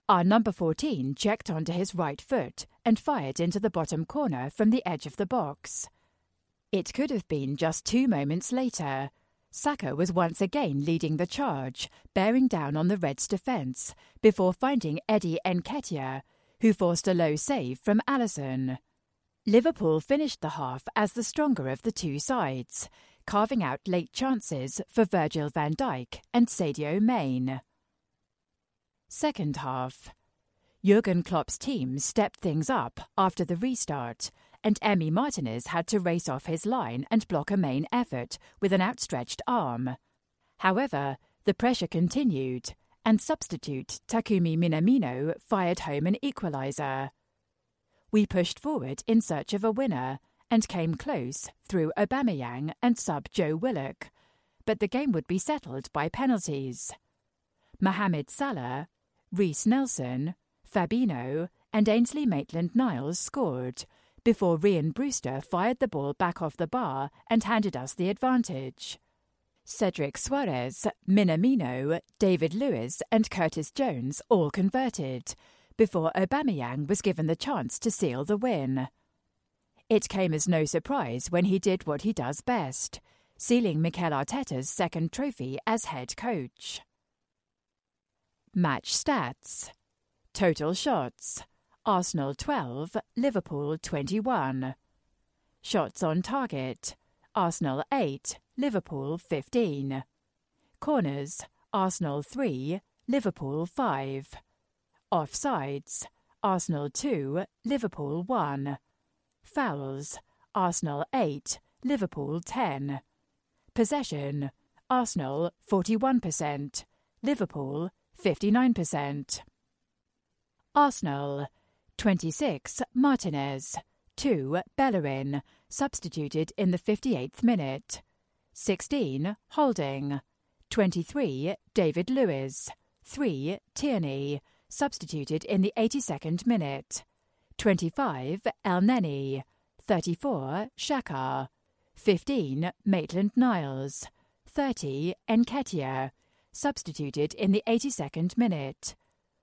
Our number 14 checked onto his right foot and fired into the bottom corner from the edge of the box. It could have been just 2 moments later. Saka was once again leading the charge, bearing down on the Reds' defence, before finding Eddie Nketiah, who forced a low save from Alisson. Liverpool finished the half as the stronger of the two sides, carving out late chances for Virgil van Dijk and Sadio Mane. Second half. Jurgen Klopp's team stepped things up after the restart, and Emi Martinez had to race off his line and block a main effort with an outstretched arm. However, the pressure continued, and substitute Takumi Minamino fired home an equaliser. We pushed forward in search of a winner and came close through Aubameyang and sub Joe Willock, but the game would be settled by penalties. Mohamed Salah, Reece Nelson, Fabinho and Ainsley Maitland-Niles scored, before Rian Brewster fired the ball back off the bar and handed us the advantage. Cedric Suarez, Minamino, David Lewis and Curtis Jones all converted, before Aubameyang was given the chance to seal the win. It came as no surprise when he did what he does best, sealing Mikel Arteta's second trophy as head coach. Match stats. Total shots. Arsenal 12, Liverpool 21. Shots on target. Arsenal 8, Liverpool 15. Corners. Arsenal 3, Liverpool 5. Offsides. Arsenal 2, Liverpool 1. Fouls. Arsenal 8, Liverpool 10. Possession. Arsenal 41%, Liverpool 59%. Arsenal, 26, Martinez, 2, Bellerin, substituted in the 58th minute, 16, Holding, 23, David Lewis, 3, Tierney, substituted in the 82nd minute, 25, Elneny, 34, Xhaka, 15, Maitland-Niles, 30, Nketiah, substituted in the 82nd minute,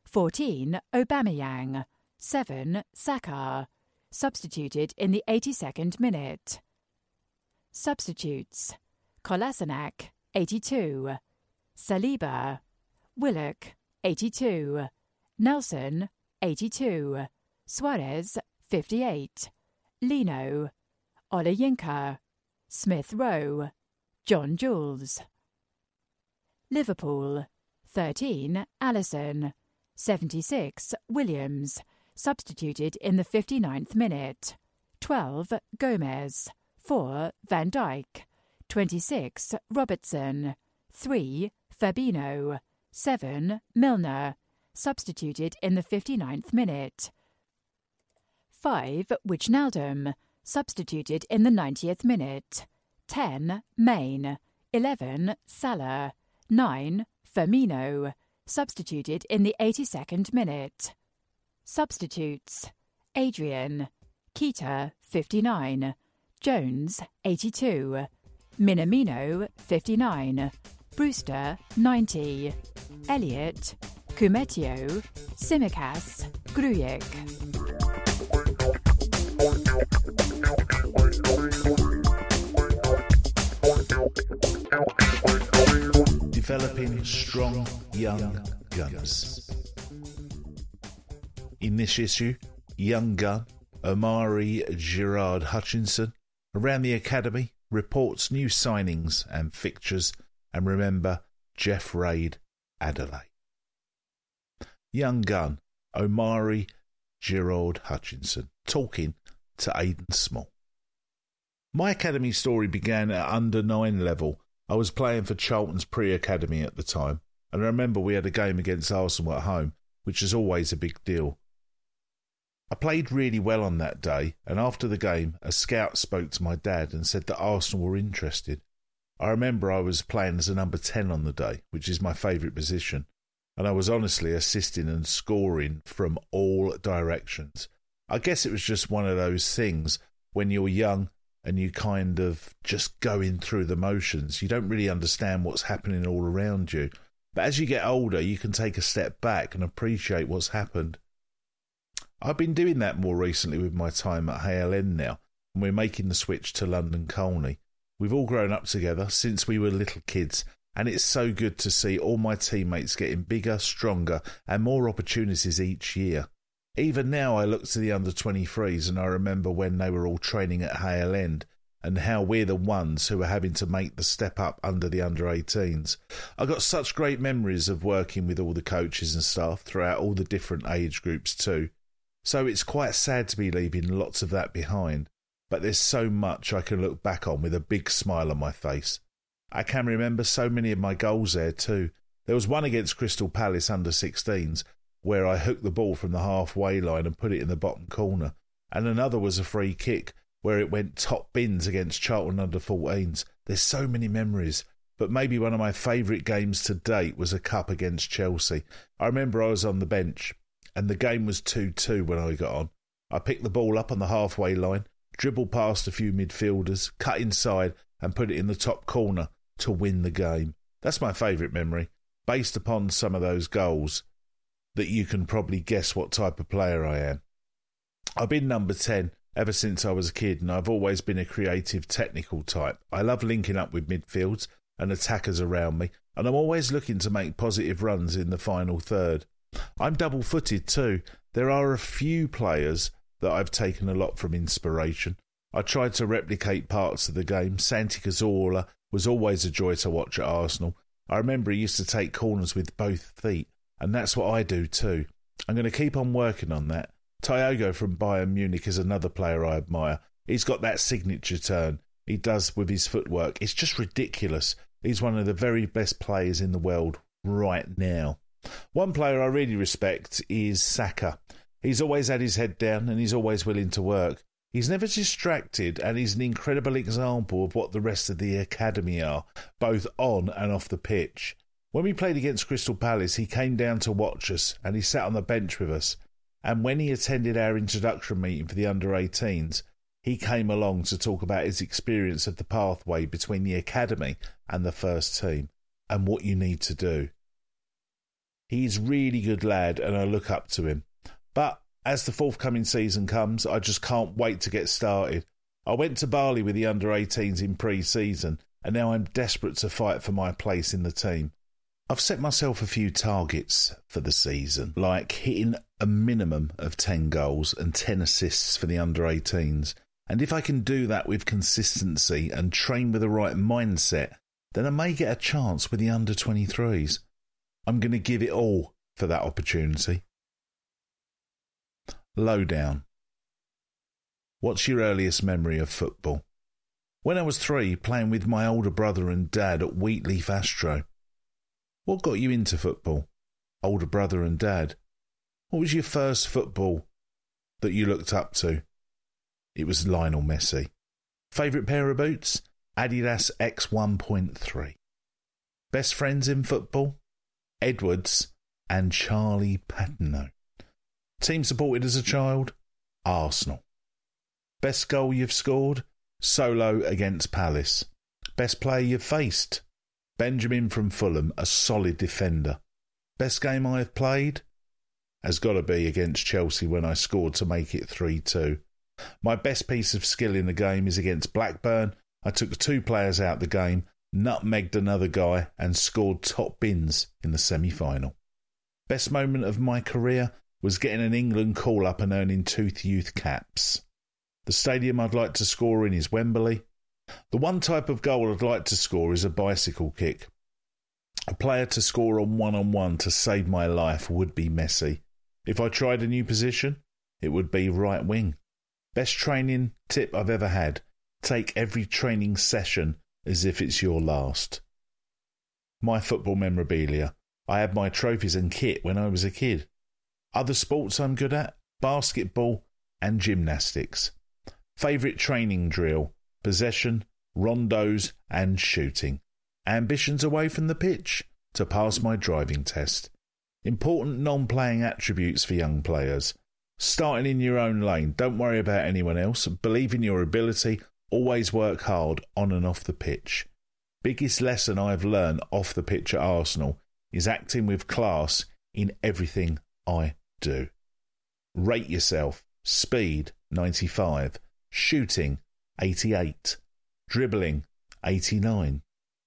14, Aubameyang, 7, Saka, substituted in the 82nd minute. Substitutes: Kolasinac, 82, Saliba, Willock, 82, Nelson, 82, Suarez, 58, Leno, Olejinka, Smith-Rowe, John Jules. Liverpool, 13, Alisson, 76, Williams, substituted in the 59th minute, 12, Gomez, 4, Van Dijk, 26, Robertson, 3, Fabinho, 7, Milner, substituted in the 59th minute, 5, Wijnaldum, substituted in the 90th minute, 10, Maine, 11, Salah, 9, Firmino, substituted in the 82nd minute. Substitutes: Adrian, Keita, 59, Jones, 82, Minamino, 59, Brewster, 90, Elliott, Kumetio, Tsimikas, Grujic. Developing strong young guns. In this issue, young gun Omari Gerard-Hutchinson, around the academy, reports new signings and fixtures, and remember Jeff Reid, Adelaide. Young gun Omari Gerard-Hutchinson talking to Aidan Small. My academy story began at under 9 level. I was playing for Charlton's pre-academy at the time, and I remember we had a game against Arsenal at home, which is always a big deal. I played really well on that day, and after the game, a scout spoke to my dad and said that Arsenal were interested. I remember I was playing as a number 10 on the day, which is my favourite position, and I was honestly assisting and scoring from all directions. I guess it was just one of those things when you're young and you kind of just going through the motions. You don't really understand what's happening all around you. But as you get older, you can take a step back and appreciate what's happened. I've been doing that more recently with my time at HLN now, and we're making the switch to London Colney. We've all grown up together since we were little kids, and it's so good to see all my teammates getting bigger, stronger, and more opportunities each year. Even now I look to the under-23s and I remember when they were all training at Hale End, and how we're the ones who are having to make the step up under the under-18s. I got such great memories of working with all the coaches and staff throughout all the different age groups too. So it's quite sad to be leaving lots of that behind, but there's so much I can look back on with a big smile on my face. I can remember so many of my goals there too. There was one against Crystal Palace under-16s where I hooked the ball from the halfway line and put it in the bottom corner, and another was a free kick where it went top bins against Charlton under-14s. There's so many memories, but maybe one of my favourite games to date was a cup against Chelsea. I remember I was on the bench, and the game was 2-2 when I got on. I picked the ball up on the halfway line, dribbled past a few midfielders, cut inside and put it in the top corner to win the game. That's my favourite memory, based upon some of those goals that you can probably guess what type of player I am. I've been number 10 ever since I was a kid, and I've always been a creative, technical type. I love linking up with midfields and attackers around me, and I'm always looking to make positive runs in the final third. I'm double-footed too. There are a few players that I've taken a lot from inspiration. I tried to replicate parts of the game. Santi Cazorla was always a joy to watch at Arsenal. I remember he used to take corners with both feet, and that's what I do too. I'm going to keep on working on that. Thiago from Bayern Munich is another player I admire. He's got that signature turn he does with his footwork. It's just ridiculous. He's one of the very best players in the world right now. One player I really respect is Saka. He's always had his head down and he's always willing to work. He's never distracted, and he's an incredible example of what the rest of the academy are, both on and off the pitch. When we played against Crystal Palace, he came down to watch us, and he sat on the bench with us. And when he attended our introduction meeting for the under-18s, he came along to talk about his experience of the pathway between the academy and the first team, and what you need to do. He's a really good lad, and I look up to him. But as the forthcoming season comes, I just can't wait to get started. I went to Bali with the under-18s in pre-season, and now I'm desperate to fight for my place in the team. I've set myself a few targets for the season, like hitting a minimum of 10 goals and 10 assists for the under-18s. And if I can do that with consistency and train with the right mindset, then I may get a chance with the under-23s. I'm going to give it all for that opportunity. Lowdown. What's your earliest memory of football? When I was 3, playing with my older brother and dad at Wheatleaf Astro. What got you into football? Older brother and dad. What was your first football that you looked up to? It was Lionel Messi. Favourite pair of boots? Adidas X 1.3. Best friends in football? Edwards and Charlie Patino. Team supported as a child? Arsenal. Best goal you've scored? Solo against Palace. Best player you've faced? Benjamin from Fulham, a solid defender. Best game I have played? Has got to be against Chelsea when I scored to make it 3-2. My best piece of skill in the game is against Blackburn. I took 2 players out the game, nutmegged another guy and scored top bins in the semi-final. Best moment of my career? Was getting an England call-up and earning 2 youth caps. The stadium I'd like to score in is Wembley. The one type of goal I'd like to score is a bicycle kick. A player to score on one-on-one to save my life would be Messi. If I tried a new position, it would be right wing. Best training tip I've ever had. Take every training session as if it's your last. My football memorabilia. I had my trophies and kit when I was a kid. Other sports I'm good at, basketball and gymnastics. Favourite training drill, possession, rondos and shooting. Ambitions away from the pitch to pass my driving test. Important non-playing attributes for young players. Starting in your own lane, don't worry about anyone else. Believe in your ability, always work hard on and off the pitch. Biggest lesson I've learned off the pitch at Arsenal is acting with class in everything I do. Rate yourself. Speed, 95. Shooting, 88. Dribbling, 89.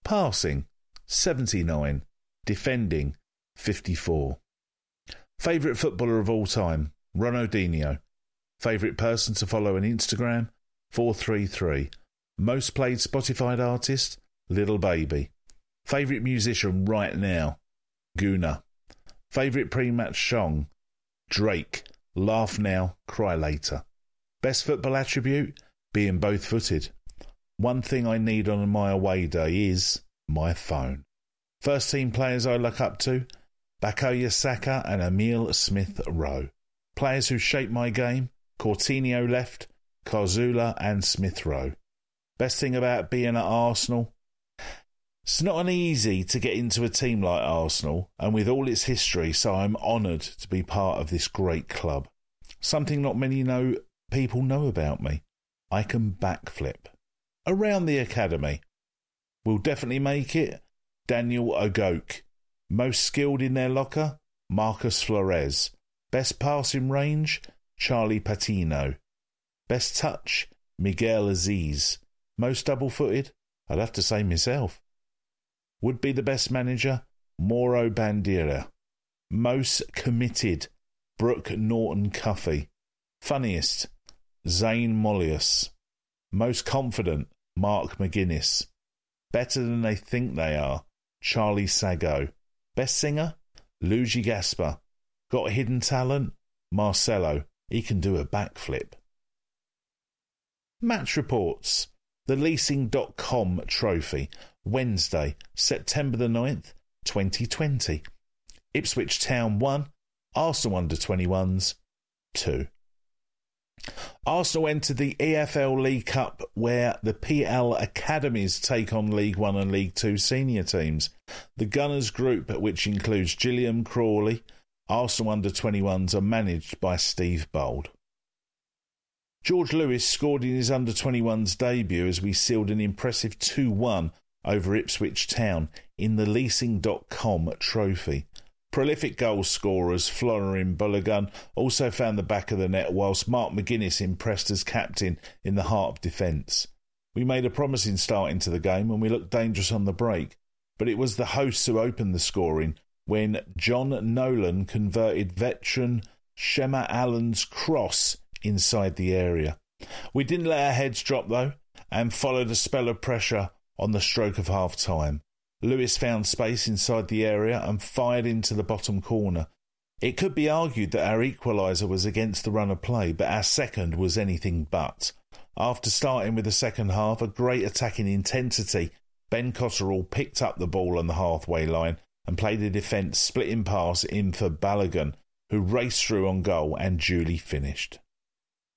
Passing, 79. Defending, 54. Favourite footballer of all time, Ronaldinho. Favourite person to follow on Instagram, 433. Most played Spotify artist, Little Baby. Favourite musician right now, Guna. Favourite pre-match song, Drake, Laugh Now, Cry Later. Best football attribute, being both-footed. One thing I need on my away day is my phone. First team players I look up to, Bukayo Saka and Emile Smith-Rowe. Players who shape my game, Coutinho left, Cazorla and Smith-Rowe. Best thing about being at Arsenal, it's not an easy to get into a team like Arsenal and with all its history, so I'm honoured to be part of this great club. Something not many people know about me. I can backflip. Around the academy. Will definitely make it. Daniel Ogoke. Most skilled in their locker, Marcus Flores. Best passing range, Charlie Patino. Best touch, Miguel Aziz. Most double-footed, I'd have to say myself. Would be the best manager, Mauro Bandeira. Most committed, Brooke Norton-Cuffey. Funniest, Zane Mollius. Most confident, Mark McGuinness. Better than they think they are, Charlie Sago. Best singer, Luigi Gasper. Got hidden talent, Marcelo. He can do a backflip. Match reports. The Leasing.com Trophy, Wednesday, September the 9th, 2020. Ipswich Town 1, Arsenal Under-21s 2. Arsenal entered the EFL League Cup, where the PL Academies take on League One and League Two senior teams. The Gunners group, which includes Gilliam Crawley, Arsenal Under-21s, are managed by Steve Bold. George Lewis scored in his Under-21s debut as we sealed an impressive 2-1 over Ipswich Town in the Leasing.com trophy. Prolific goal scorers Florin Balogun also found the back of the net, whilst Mark McGuinness impressed as captain in the heart of defence. We made a promising start into the game and we looked dangerous on the break, but it was the hosts who opened the scoring when John Nolan converted veteran Shema Allen's cross inside the area. We didn't let our heads drop though and followed a spell of pressure on the stroke of half-time. Lewis found space inside the area and fired into the bottom corner. It could be argued that our equaliser was against the run of play, but our second was anything but. After starting with the second half, a great attacking intensity, Ben Cotterell picked up the ball on the halfway line and played a defence splitting pass in for Balogun, who raced through on goal and duly finished.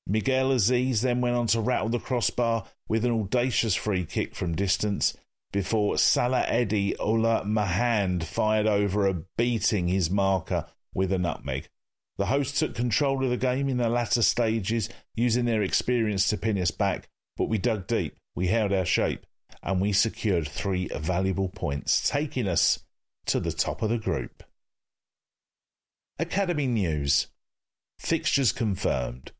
Miguel Aziz then went on to rattle the crossbar with an audacious free kick from distance, before Salah Eddie Ullah Mahand fired over a beating his marker with a nutmeg. The hosts took control of the game in the latter stages, using their experience to pin us back, but we dug deep, we held our shape, and we secured 3 valuable points, taking us to the top of the group. Academy News. Fixtures confirmed.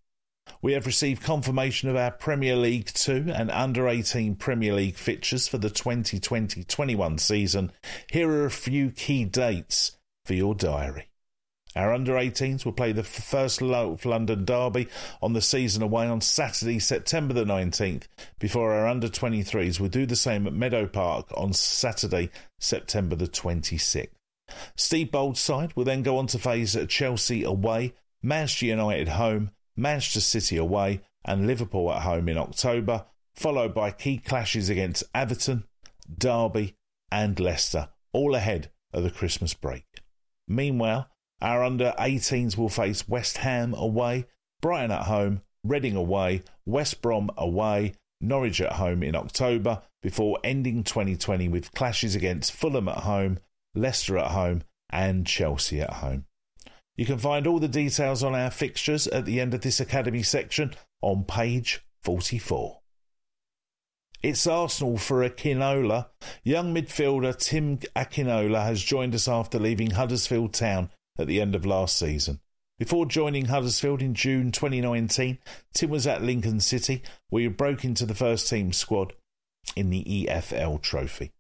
We have received confirmation of our Premier League 2 and Under-18 Premier League fixtures for the 2020-21 season. Here are a few key dates for your diary. Our Under-18s will play the first London derby on the season away on Saturday, September the 19th, before our Under-23s will do the same at Meadow Park on Saturday, September the 26th. Steve Bold's side will then go on to phase Chelsea away, Manchester United home, Manchester City away and Liverpool at home in October, followed by key clashes against Everton, Derby and Leicester, all ahead of the Christmas break. Meanwhile, our under-18s will face West Ham away, Brighton at home, Reading away, West Brom away, Norwich at home in October, before ending 2020 with clashes against Fulham at home, Leicester at home and Chelsea at home. You can find all the details on our fixtures at the end of this Academy section on page 44. It's Arsenal for Akinola. Young midfielder Tim Akinola has joined us after leaving Huddersfield Town at the end of last season. Before joining Huddersfield in June 2019, Tim was at Lincoln City, where he broke into the first team squad in the EFL Trophy.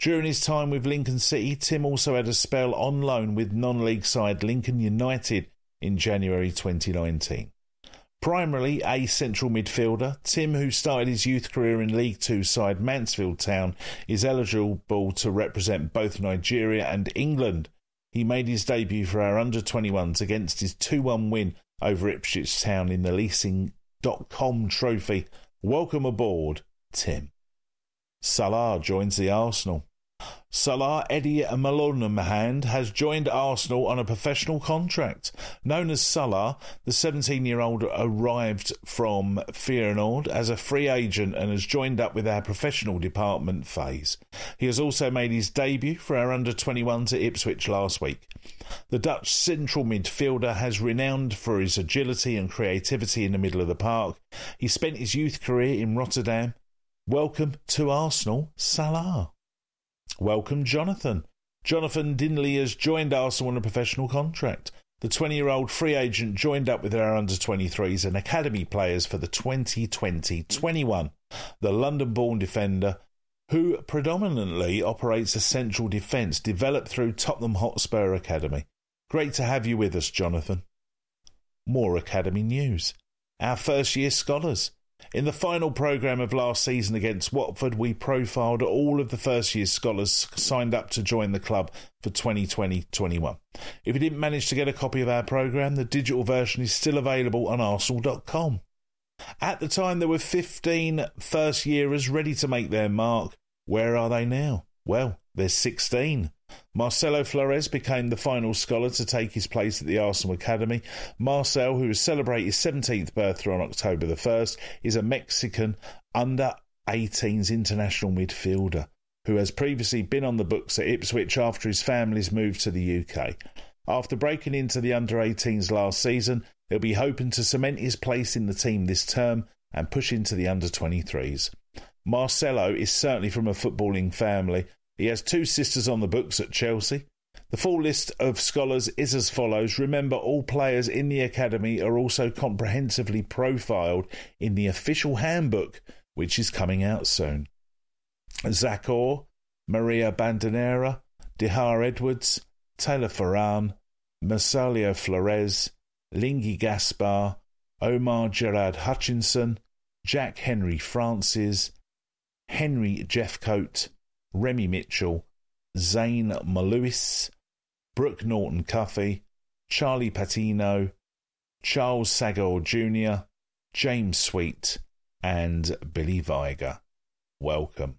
During his time with Lincoln City, Tim also had a spell on loan with non-league side Lincoln United in January 2019. Primarily a central midfielder, Tim, who started his youth career in League 2 side Mansfield Town, is eligible to represent both Nigeria and England. He made his debut for our under-21s against his 2-1 win over Ipswich Town in the Leasing.com trophy. Welcome aboard, Tim. Salah joins the Arsenal. Salah Eddie Malonamhand has joined Arsenal on a professional contract. Known as Salah, the 17-year-old arrived from Feyenoord as a free agent and has joined up with our professional department phase. He has also made his debut for our under-21s at Ipswich last week. The Dutch central midfielder has renowned for his agility and creativity in the middle of the park. He spent his youth career in Rotterdam. Welcome to Arsenal, Salah. Welcome, Jonathan. Jonathan Dinley has joined Arsenal on a professional contract. The 20-year-old free agent joined up with our under-23s and academy players for the 2020-21. The London-born defender, who predominantly operates a central defence, developed through Tottenham Hotspur Academy. Great to have you with us, Jonathan. More academy news. Our first-year scholars. In the final programme of last season against Watford, we profiled all of the first-year scholars signed up to join the club for 2020-21. If you didn't manage to get a copy of our programme, the digital version is still available on Arsenal.com. At the time, there were 15 first-yearers ready to make their mark. Where are they now? Well, there's 16. Marcelo Flores became the final scholar to take his place at the Arsenal Academy. Marcel, who will celebrate his 17th birthday on October the 1st, is a Mexican under-18s international midfielder who has previously been on the books at Ipswich after his family's moved to the UK. After breaking into the under-18s last season, he'll be hoping to cement his place in the team this term and push into the under-23s. Marcelo is certainly from a footballing family. He has two sisters on the books at Chelsea. The full list of scholars is as follows. Remember, all players in the academy are also comprehensively profiled in the official handbook, which is coming out soon. Zakor, Maria Bandanera, Dihar Edwards, Taylor Ferran, Marcelo Flores, Lingui Gaspar, Omar Gerard Hutchinson, Jack Henry Francis, Henry Jeffcoat, Remy Mitchell, Zane Malouis, Brooke Norton-Cuffey, Charlie Patino, Charles Sagor Jr., James Sweet and Billy Viger. Welcome.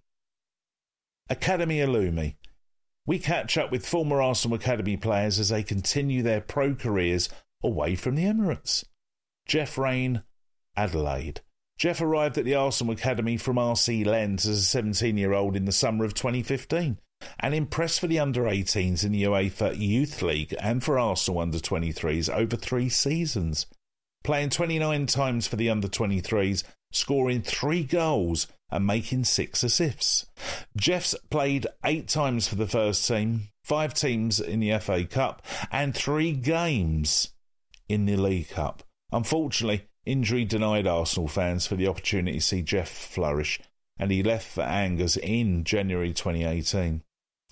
Academy Alumni. We catch up with former Arsenal Academy players as they continue their pro careers away from the Emirates. Jeff Rain, Adelaide. Jeff arrived at the Arsenal Academy from RC Lens as a 17-year-old in the summer of 2015 and impressed for the under-18s in the UEFA Youth League and for Arsenal under-23s over 3 seasons. Playing 29 times for the under-23s, scoring 3 goals and making 6 assists. Jeff's played 8 times for the first team, 5 teams in the FA Cup and 3 games in the League Cup. Unfortunately, injury denied Arsenal fans for the opportunity to see Jeff flourish, and he left for Angers in January 2018.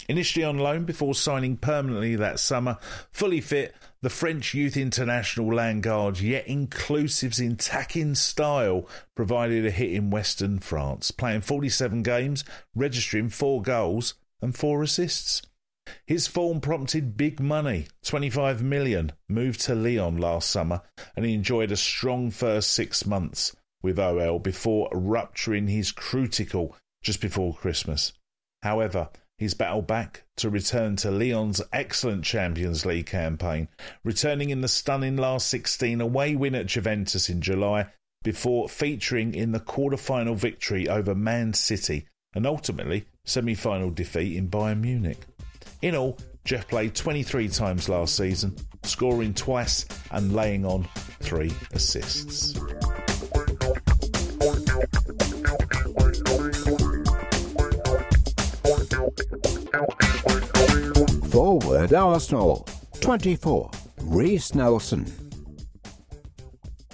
Initially on loan before signing permanently that summer, fully fit, the French youth international Langard's yet inclusive's attacking style provided a hit in Western France, playing 47 games, registering 4 goals and 4 assists. His form prompted big money, £25 million, moved to Lyon last summer, and he enjoyed a strong first 6 months with OL before rupturing his cuticle just before Christmas. However, his battle back to return to Lyon's excellent Champions League campaign, returning in the stunning last 16 away win at Juventus in July before featuring in the quarter-final victory over Man City and ultimately semi-final defeat in Bayern Munich. In all, Jeff played 23 times last season, scoring 2 and laying on 3 assists. Forward Arsenal, 24, Reiss Nelson.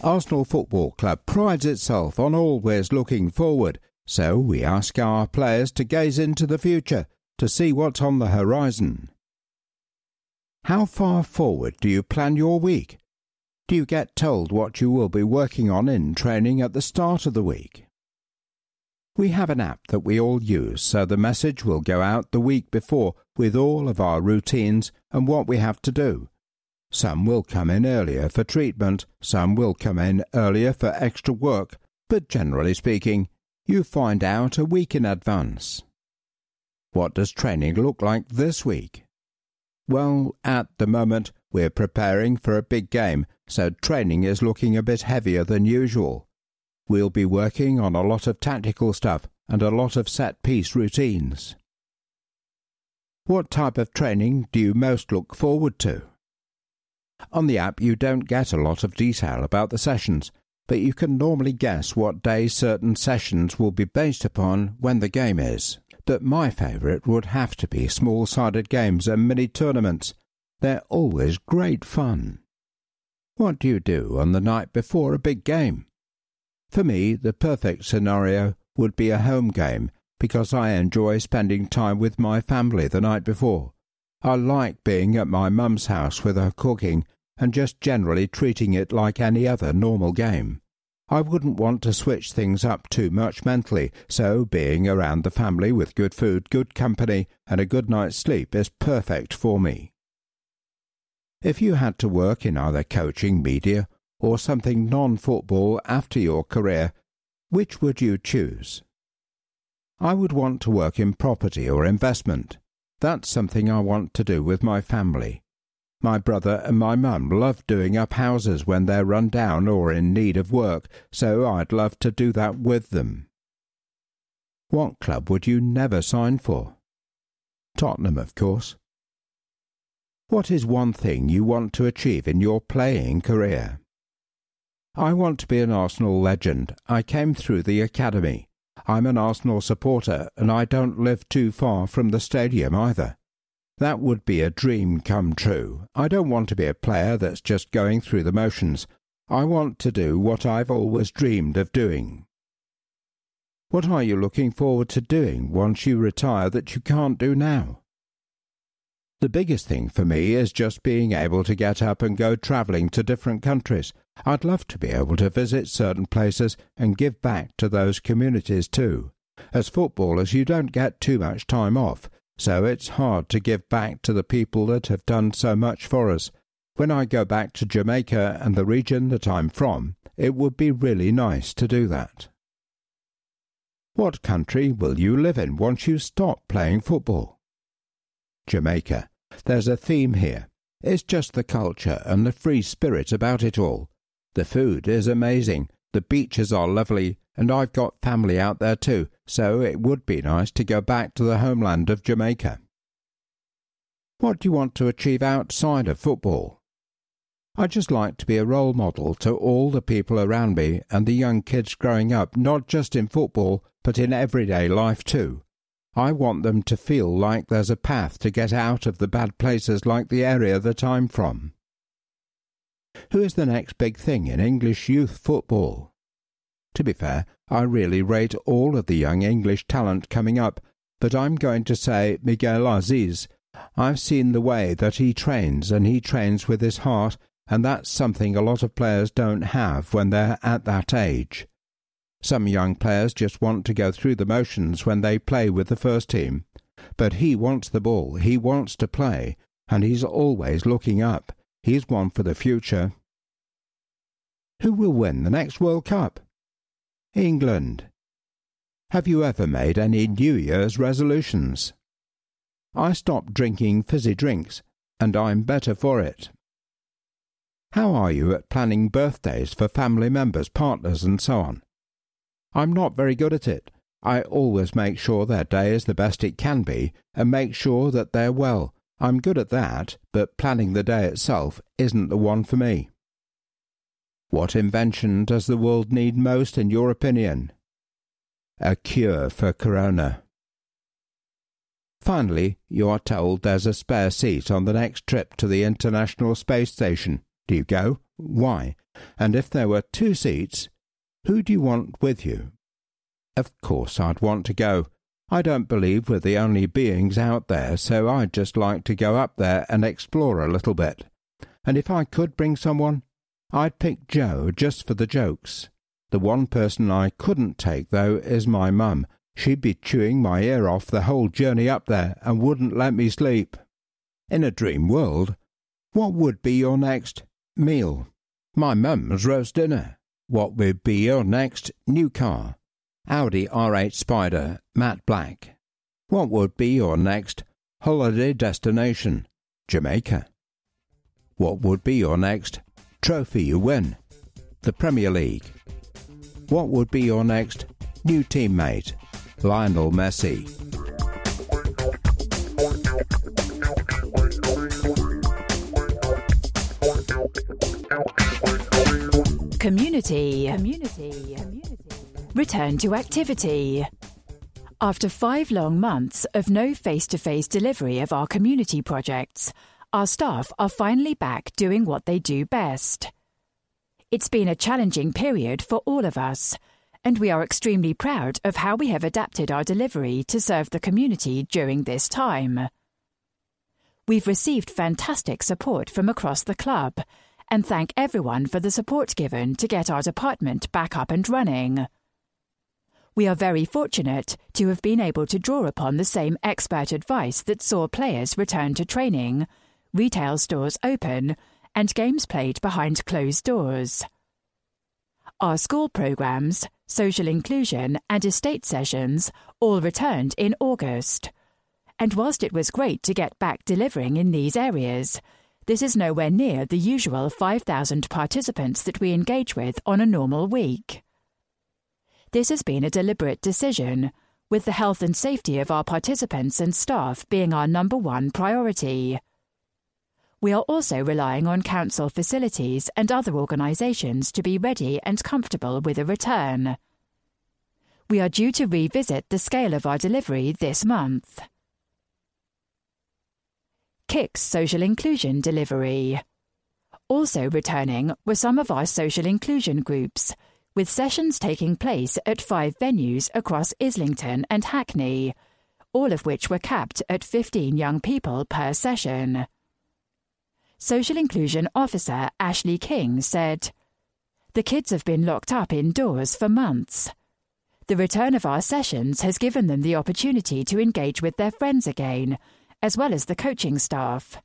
Arsenal Football Club prides itself on always looking forward, so we ask our players to gaze into the future to see what's on the horizon. How far forward do you plan your week? Do you get told what you will be working on in training at the start of the week? We have an app that we all use, so the message will go out the week before with all of our routines and what we have to do. Some will come in earlier for treatment, some will come in earlier for extra work, but generally speaking, you find out a week in advance. What does training look like this week? Well, at the moment, we're preparing for a big game, so training is looking a bit heavier than usual. We'll be working on a lot of tactical stuff and a lot of set-piece routines. What type of training do you most look forward to? On the app, you don't get a lot of detail about the sessions, but you can normally guess what day certain sessions will be based upon when the game is. That my favourite would have to be small-sided games and mini-tournaments. They're always great fun. What do you do on the night before a big game? For me, the perfect scenario would be a home game because I enjoy spending time with my family the night before. I like being at my mum's house with her cooking and just generally treating it like any other normal game. I wouldn't want to switch things up too much mentally, so being around the family with good food, good company, and a good night's sleep is perfect for me. If you had to work in either coaching, media, or something non-football after your career, which would you choose? I would want to work in property or investment. That's something I want to do with my family. My brother and my mum love doing up houses when they're run down or in need of work, so I'd love to do that with them. What club would you never sign for? Tottenham, of course. What is one thing you want to achieve in your playing career? I want to be an Arsenal legend. I came through the academy. I'm an Arsenal supporter, and I don't live too far from the stadium either. That would be a dream come true. I don't want to be a player that's just going through the motions. I want to do what I've always dreamed of doing. What are you looking forward to doing once you retire that you can't do now? The biggest thing for me is just being able to get up and go travelling to different countries. I'd love to be able to visit certain places and give back to those communities too. As footballers, you don't get too much time off, so it's hard to give back to the people that have done so much for us. When I go back to Jamaica and the region that I'm from, it would be really nice to do that. What country will you live in once you stop playing football? Jamaica. There's a theme here. It's just the culture and the free spirit about it all. The food is amazing, the beaches are lovely, and I've got family out there too, so it would be nice to go back to the homeland of Jamaica. What do you want to achieve outside of football? I just like to be a role model to all the people around me and the young kids growing up, not just in football, but in everyday life too. I want them to feel like there's a path to get out of the bad places like the area that I'm from. Who is the next big thing in English youth football? To be fair, I really rate all of the young English talent coming up, but I'm going to say Miguel Aziz. I've seen the way that he trains, and he trains with his heart, and that's something a lot of players don't have when they're at that age. Some young players just want to go through the motions when they play with the first team. But he wants the ball, he wants to play, and he's always looking up. He's one for the future. Who will win the next World Cup? England. Have you ever made any New Year's resolutions? I stopped drinking fizzy drinks, and I'm better for it. How are you at planning birthdays for family members, partners, and so on? I'm not very good at it. I always make sure their day is the best it can be, and make sure that they're well. I'm good at that, but planning the day itself isn't the one for me. What invention does the world need most, in your opinion? A cure for corona. Finally, you are told there's a spare seat on the next trip to the International Space Station. Do you go? Why? And if there were two seats, who do you want with you? Of course I'd want to go. I don't believe we're the only beings out there, so I'd just like to go up there and explore a little bit. And if I could bring someone, I'd pick Joe just for the jokes. The one person I couldn't take, though, is my mum. She'd be chewing my ear off the whole journey up there and wouldn't let me sleep. In a dream world, what would be your next meal? My mum's roast dinner. What would be your next new car? Audi R8 Spider, matte black. What would be your next holiday destination? Jamaica. What would be your next trophy you win? The Premier League. What would be your next new teammate? Lionel Messi. Community. Return to activity. After 5 long months of no face-to-face delivery of our community projects, our staff are finally back doing what they do best. It's been a challenging period for all of us, and we are extremely proud of how we have adapted our delivery to serve the community during this time. We've received fantastic support from across the club, and thank everyone for the support given to get our department back up and running. We are very fortunate to have been able to draw upon the same expert advice that saw players return to training, retail stores open, and games played behind closed doors. Our school programmes, social inclusion and estate sessions all returned in August, and whilst it was great to get back delivering in these areas, this is nowhere near the usual 5,000 participants that we engage with on a normal week. This has been a deliberate decision, with the health and safety of our participants and staff being our number one priority. We are also relying on council facilities and other organisations to be ready and comfortable with a return. We are due to revisit the scale of our delivery this month. KIC's social inclusion delivery. Also returning were some of our social inclusion groups, with sessions taking place at 5 venues across Islington and Hackney, all of which were capped at 15 young people per session. Social Inclusion Officer Ashley King said, "The kids have been locked up indoors for months. The return of our sessions has given them the opportunity to engage with their friends again, as well as the coaching staff.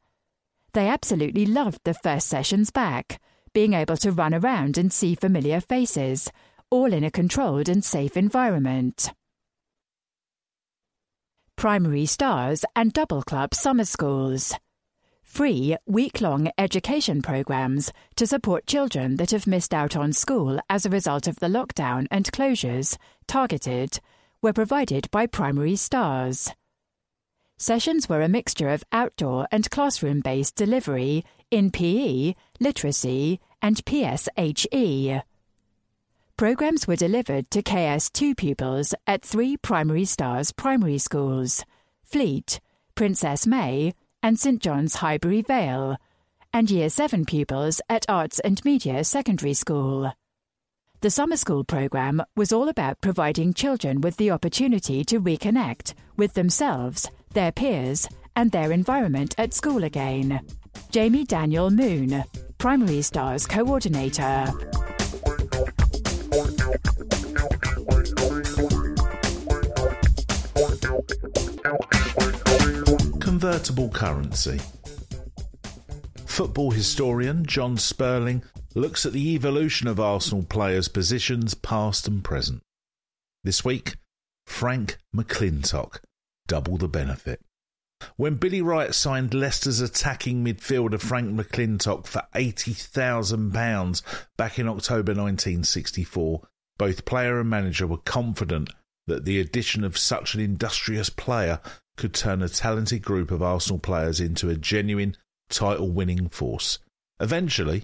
They absolutely loved the first sessions back, being able to run around and see familiar faces, all in a controlled and safe environment." Primary Stars and Double Club Summer Schools. Free, week-long education programmes to support children that have missed out on school as a result of the lockdown and closures, targeted, were provided by Primary Stars. Sessions were a mixture of outdoor and classroom-based delivery in PE, literacy and PSHE. Programmes were delivered to KS2 pupils at 3 Primary Stars primary schools, Fleet, Princess May and St John's Highbury Vale, and Year 7 pupils at Arts and Media Secondary School. The summer school programme was all about providing children with the opportunity to reconnect with themselves, their peers, and their environment at school again. Jamie Daniel Moon, Primary Stars Coordinator. Convertible currency. Football historian John Sperling looks at the evolution of Arsenal players' positions past and present. This week, Frank McClintock, double the benefit. When Billy Wright signed Leicester's attacking midfielder Frank McClintock for £80,000 back in October 1964, both player and manager were confident that the addition of such an industrious player could turn a talented group of Arsenal players into a genuine title-winning force. Eventually,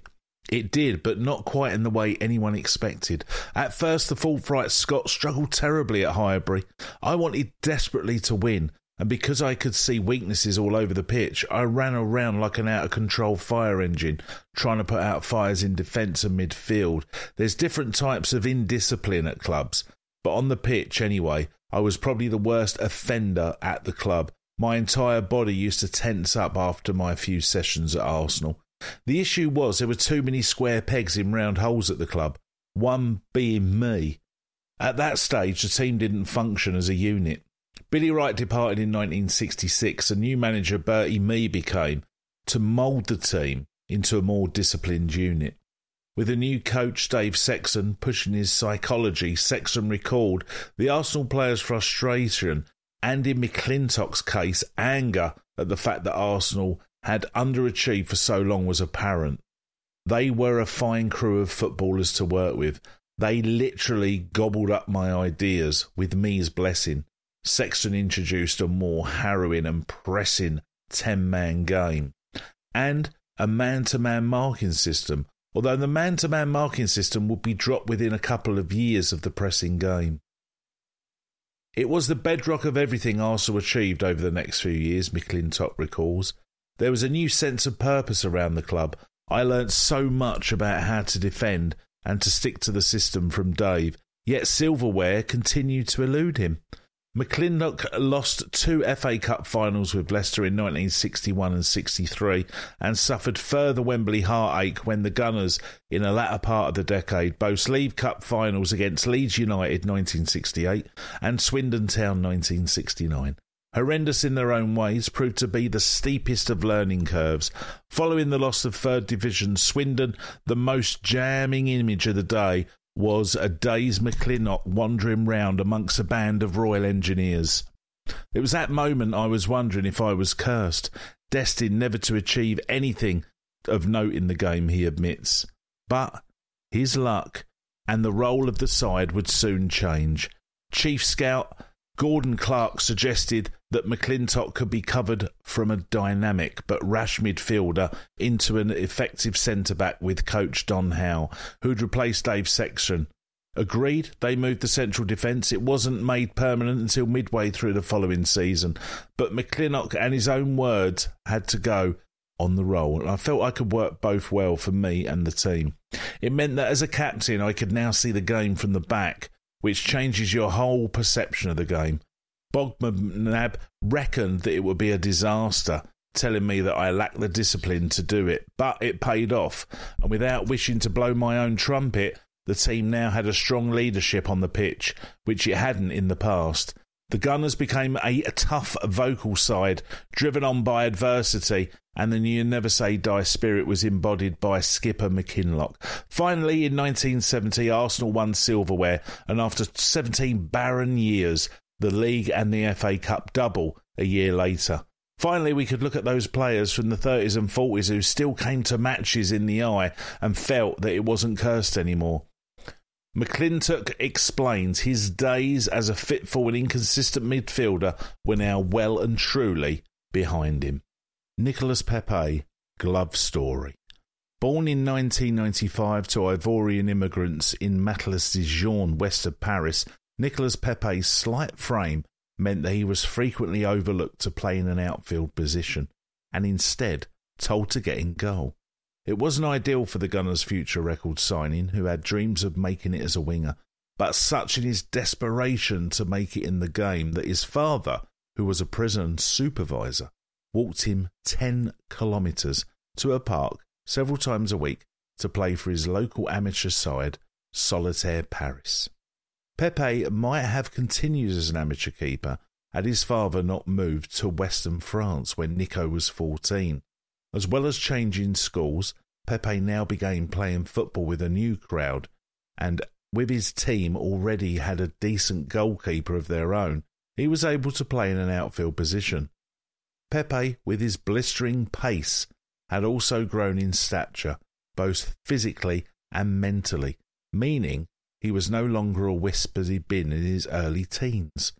it did, but not quite in the way anyone expected. At first, the full-fright Scot struggled terribly at Highbury. I wanted desperately to win, and because I could see weaknesses all over the pitch, I ran around like an out-of-control fire engine, trying to put out fires in defence and midfield. There's different types of indiscipline at clubs, but on the pitch anyway, I was probably the worst offender at the club. My entire body used to tense up after my few sessions at Arsenal. The issue was there were too many square pegs in round holes at the club, one being me. At that stage, the team didn't function as a unit. Billy Wright departed in 1966 and new manager Bertie Meeby came to mould the team into a more disciplined unit. With a new coach, Dave Sexton, pushing his psychology, Sexton recalled the Arsenal players' frustration and, in McClintock's case, anger at the fact that Arsenal had underachieved for so long was apparent. They were a fine crew of footballers to work with. They literally gobbled up my ideas, with me's blessing. Sexton introduced a more harrowing and pressing 10-man game and a man-to-man marking system, although the man-to-man marking system would be dropped within a couple of years of the pressing game. It was the bedrock of everything Arsenal achieved over the next few years, McClintock recalls. There was a new sense of purpose around the club. I learnt so much about how to defend and to stick to the system from Dave, yet silverware continued to elude him. McClintock lost 2 FA Cup finals with Leicester in 1961 and 63 and suffered further Wembley heartache when the Gunners, in the latter part of the decade, both League Cup finals against Leeds United 1968 and Swindon Town 1969. Horrendous in their own ways, proved to be the steepest of learning curves. Following the loss of third division Swindon, the most jamming image of the day was a dazed McClintock wandering round amongst a band of Royal Engineers. It was that moment I was wondering if I was cursed, destined never to achieve anything of note in the game, he admits. But his luck and the role of the side would soon change. Chief scout Gordon Clark suggested that McClintock could be covered from a dynamic but rash midfielder into an effective centre-back with coach Don Howe, who'd replaced Dave Sexton. Agreed, they moved the central defence. It wasn't made permanent until midway through the following season. But McClintock, and his own words, had to go on the roll, and I felt I could work both well for me and the team. It meant that as a captain, I could now see the game from the back, which changes your whole perception of the game. Bogmanab reckoned that it would be a disaster, telling me that I lacked the discipline to do it, but it paid off, and without wishing to blow my own trumpet, the team now had a strong leadership on the pitch, which it hadn't in the past. The Gunners became a tough vocal side, driven on by adversity, and the new Never Say Die spirit was embodied by skipper McKinlock. Finally, in 1970, Arsenal won silverware, and after 17 barren years, the League and the FA Cup double a year later. Finally, we could look at those players from the 30s and 40s who still came to matches in the eye and felt that it wasn't cursed anymore. McClintock explains his days as a fitful and inconsistent midfielder were now well and truly behind him. Nicolas Pepe, glove story. Born in 1995 to Ivorian immigrants in Mantes-le-Sigeon, west of Paris, Nicolas Pepe's slight frame meant that he was frequently overlooked to play in an outfield position, and instead told to get in goal. It wasn't ideal for the Gunners' future record signing, who had dreams of making it as a winger, but such in his desperation to make it in the game that his father, who was a prison supervisor, walked him 10 kilometres to a park several times a week to play for his local amateur side, Solitaire Paris. Pepe might have continued as an amateur keeper had his father not moved to western France when Nico was 14. As well as changing schools, Pepe now began playing football with a new crowd, and with his team already had a decent goalkeeper of their own, he was able to play in an outfield position. Pepe, with his blistering pace, had also grown in stature, both physically and mentally, meaning he was no longer a wisp as he'd been in his early teens.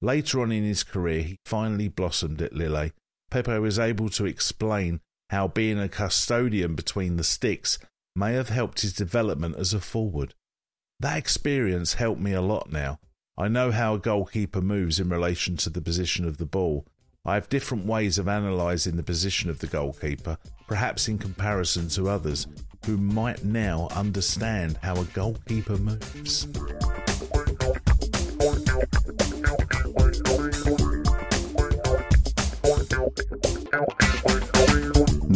Later on in his career, he finally blossomed at Lille. Pepe was able to explain how being a custodian between the sticks may have helped his development as a forward. That experience helped me a lot now. I know how a goalkeeper moves in relation to the position of the ball. I have different ways of analysing the position of the goalkeeper, perhaps in comparison to others who might now understand how a goalkeeper moves.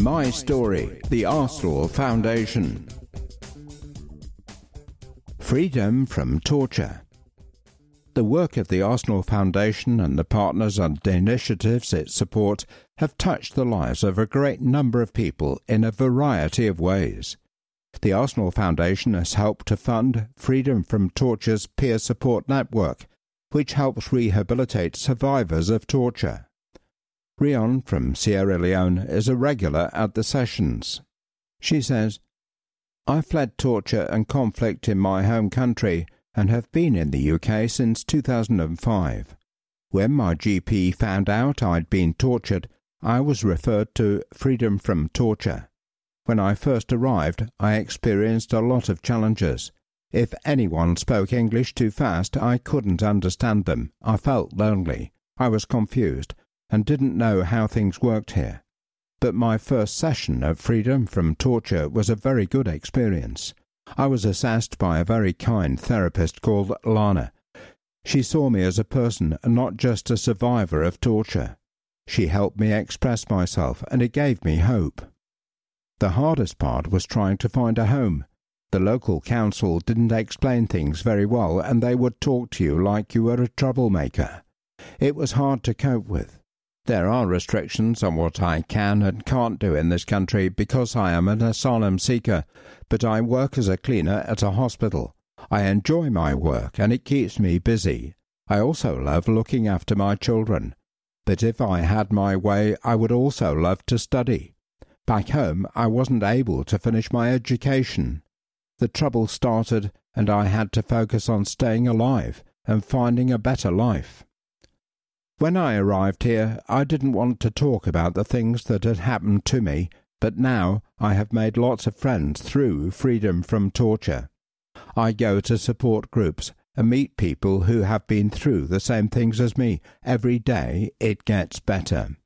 My Story, the Arsenal Foundation. Freedom from torture. The work of the Arsenal Foundation and the partners and initiatives it supports have touched the lives of a great number of people in a variety of ways. The Arsenal Foundation has helped to fund Freedom from Torture's Peer Support Network, which helps rehabilitate survivors of torture. Rion from Sierra Leone is a regular at the sessions. She says, "I fled torture and conflict in my home country and have been in the UK since 2005. When my GP found out I'd been tortured, I was referred to Freedom from Torture. When I first arrived, I experienced a lot of challenges. If anyone spoke English too fast, I couldn't understand them. I felt lonely. I was confused and didn't know how things worked here. But my first session of Freedom from Torture was a very good experience. I was assessed by a very kind therapist called Lana. She saw me as a person and not just a survivor of torture. She helped me express myself and it gave me hope. The hardest part was trying to find a home. The local council didn't explain things very well and they would talk to you like you were a troublemaker. It was hard to cope with. There are restrictions on what I can and can't do in this country because I am an asylum seeker, but I work as a cleaner at a hospital. I enjoy my work and it keeps me busy. I also love looking after my children, but if I had my way I would also love to study. Back home I wasn't able to finish my education. The trouble started and I had to focus on staying alive and finding a better life. When I arrived here, I didn't want to talk about the things that had happened to me, but now I have made lots of friends through Freedom from Torture. I go to support groups and meet people who have been through the same things as me. Every day it gets better.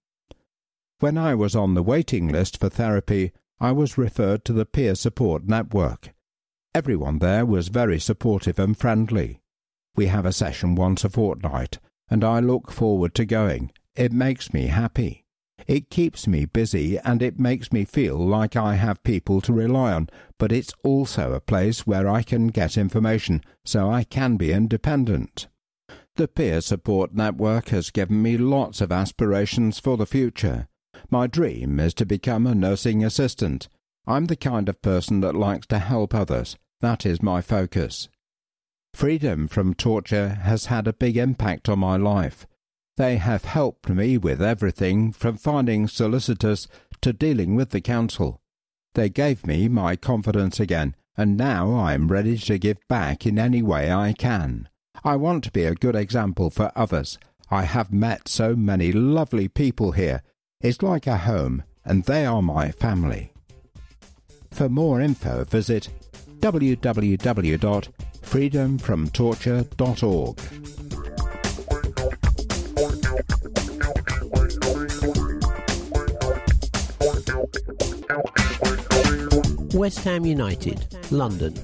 When I was on the waiting list for therapy, I was referred to the peer support network. Everyone there was very supportive and friendly. We have a session once a fortnight, and I look forward to going. It makes me happy. It keeps me busy and it makes me feel like I have people to rely on, but it's also a place where I can get information so I can be independent. The peer support network has given me lots of aspirations for the future. My dream is to become a nursing assistant. I'm the kind of person that likes to help others. That is my focus. Freedom from Torture has had a big impact on my life. They have helped me with everything from finding solicitors to dealing with the council. They gave me my confidence again, and now I am ready to give back in any way I can. I want to be a good example for others. I have met so many lovely people here. It's like a home, and they are my family. For more info, visit www.freedomfromtorture.org. West Ham United, London,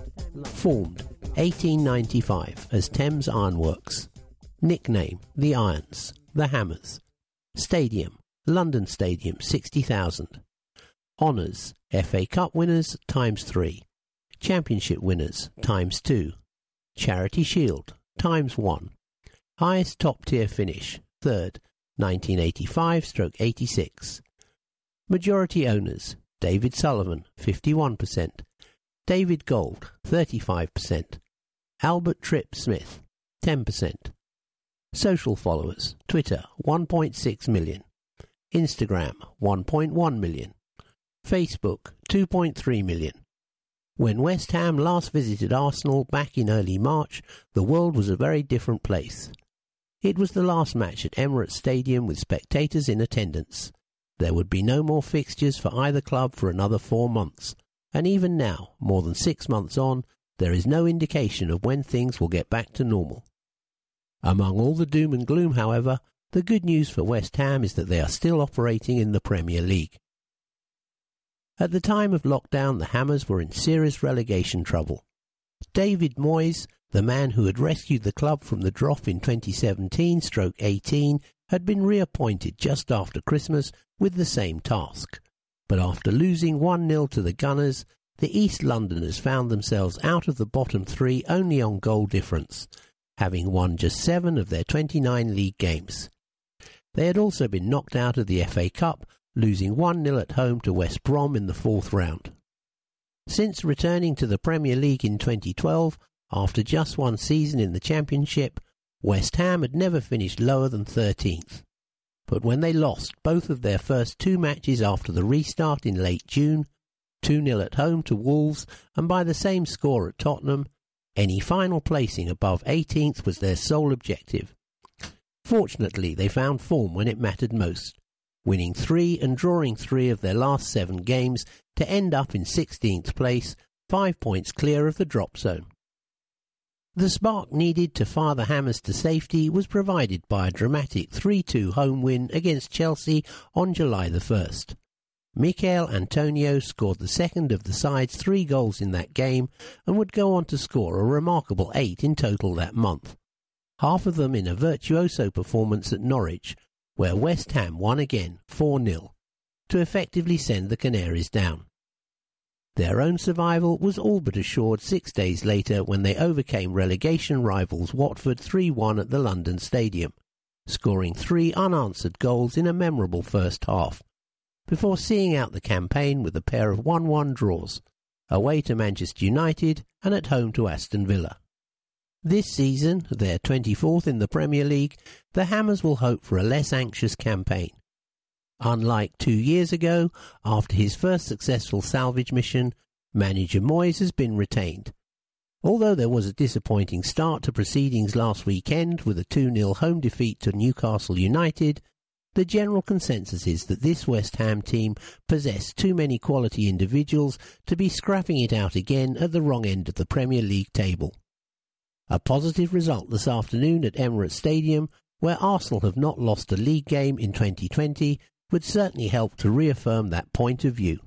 formed 1895 as Thames Ironworks. Nickname, the Irons, the Hammers. Stadium, London Stadium, 60,000. Honours, FA Cup winners, ×3. Championship winners, ×2. Charity Shield, ×1. Highest top-tier finish, 3rd, 1985-86. Majority owners, David Sullivan, 51%. David Gold, 35%. Albert Tripp Smith, 10%. Social followers, Twitter, 1.6 million. Instagram, 1.1 million. Facebook, 2.3 million. When West Ham last visited Arsenal back in early March, the world was a very different place. It was the last match at Emirates Stadium with spectators in attendance. There would be no more fixtures for either club for another 4 months, and even now, more than 6 months on, there is no indication of when things will get back to normal. Among all the doom and gloom, however, the good news for West Ham is that they are still operating in the Premier League. At the time of lockdown, the Hammers were in serious relegation trouble. David Moyes, the man who had rescued the club from the drop in 2017-18, had been reappointed just after Christmas with the same task. But after losing 1-0 to the Gunners, the East Londoners found themselves out of the bottom three only on goal difference, having won just 7 of their 29 league games. They had also been knocked out of the FA Cup, losing 1-0 at home to West Brom in the 4th round. Since returning to the Premier League in 2012, after just one season in the Championship, West Ham had never finished lower than 13th. But when they lost both of their first 2 matches after the restart in late June, 2-0 at home to Wolves and by the same score at Tottenham, any final placing above 18th was their sole objective. Fortunately, they found form when it mattered most, winning 3 and drawing 3 of their last 7 games to end up in 16th place, 5 points clear of the drop zone. The spark needed to fire the Hammers to safety was provided by a dramatic 3-2 home win against Chelsea on July the 1st. Michail Antonio scored the second of the side's 3 goals in that game and would go on to score a remarkable 8 in total that month, half of them in a virtuoso performance at Norwich, where West Ham won again 4-0 to effectively send the Canaries down. Their own survival was all but assured 6 days later when they overcame relegation rivals Watford 3-1 at the London Stadium, scoring 3 unanswered goals in a memorable first half, before seeing out the campaign with a pair of 1-1 draws, away to Manchester United and at home to Aston Villa. This season, they're 24th in the Premier League, the Hammers will hope for a less anxious campaign. Unlike 2 years ago, after his first successful salvage mission, manager Moyes has been retained. Although there was a disappointing start to proceedings last weekend with a 2-0 home defeat to Newcastle United, the general consensus is that this West Ham team possess too many quality individuals to be scrapping it out again at the wrong end of the Premier League table. A positive result this afternoon at Emirates Stadium, where Arsenal have not lost a league game in 2020, would certainly help to reaffirm that point of view.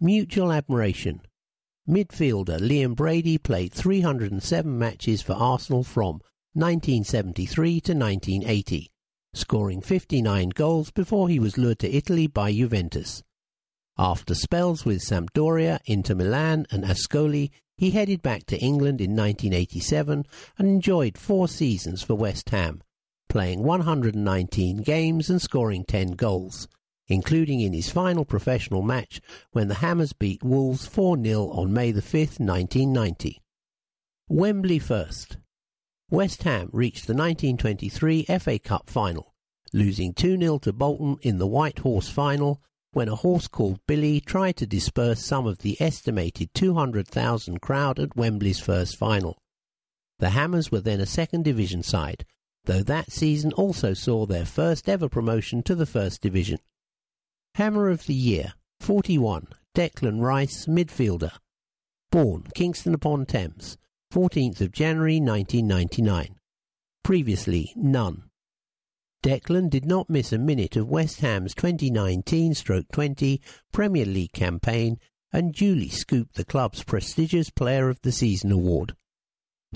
Mutual admiration. Midfielder Liam Brady played 307 matches for Arsenal from 1973 to 1980, scoring 59 goals before he was lured to Italy by Juventus. After spells with Sampdoria, Inter Milan and Ascoli, he headed back to England in 1987 and enjoyed 4 seasons for West Ham, playing 119 games and scoring 10 goals, including in his final professional match when the Hammers beat Wolves 4-0 on May 5, 1990. Wembley first. West Ham reached the 1923 FA Cup final, losing 2-0 to Bolton in the White Horse final when a horse called Billy tried to disperse some of the estimated 200,000 crowd at Wembley's first final. The Hammers were then a second division side, though that season also saw their first ever promotion to the First Division. Hammer of the Year, 41, Declan Rice, midfielder. Born, Kingston-upon-Thames, 14th of January 1999. Previously, none. Declan did not miss a minute of West Ham's 2019-20 Premier League campaign and duly scooped the club's prestigious Player of the Season award.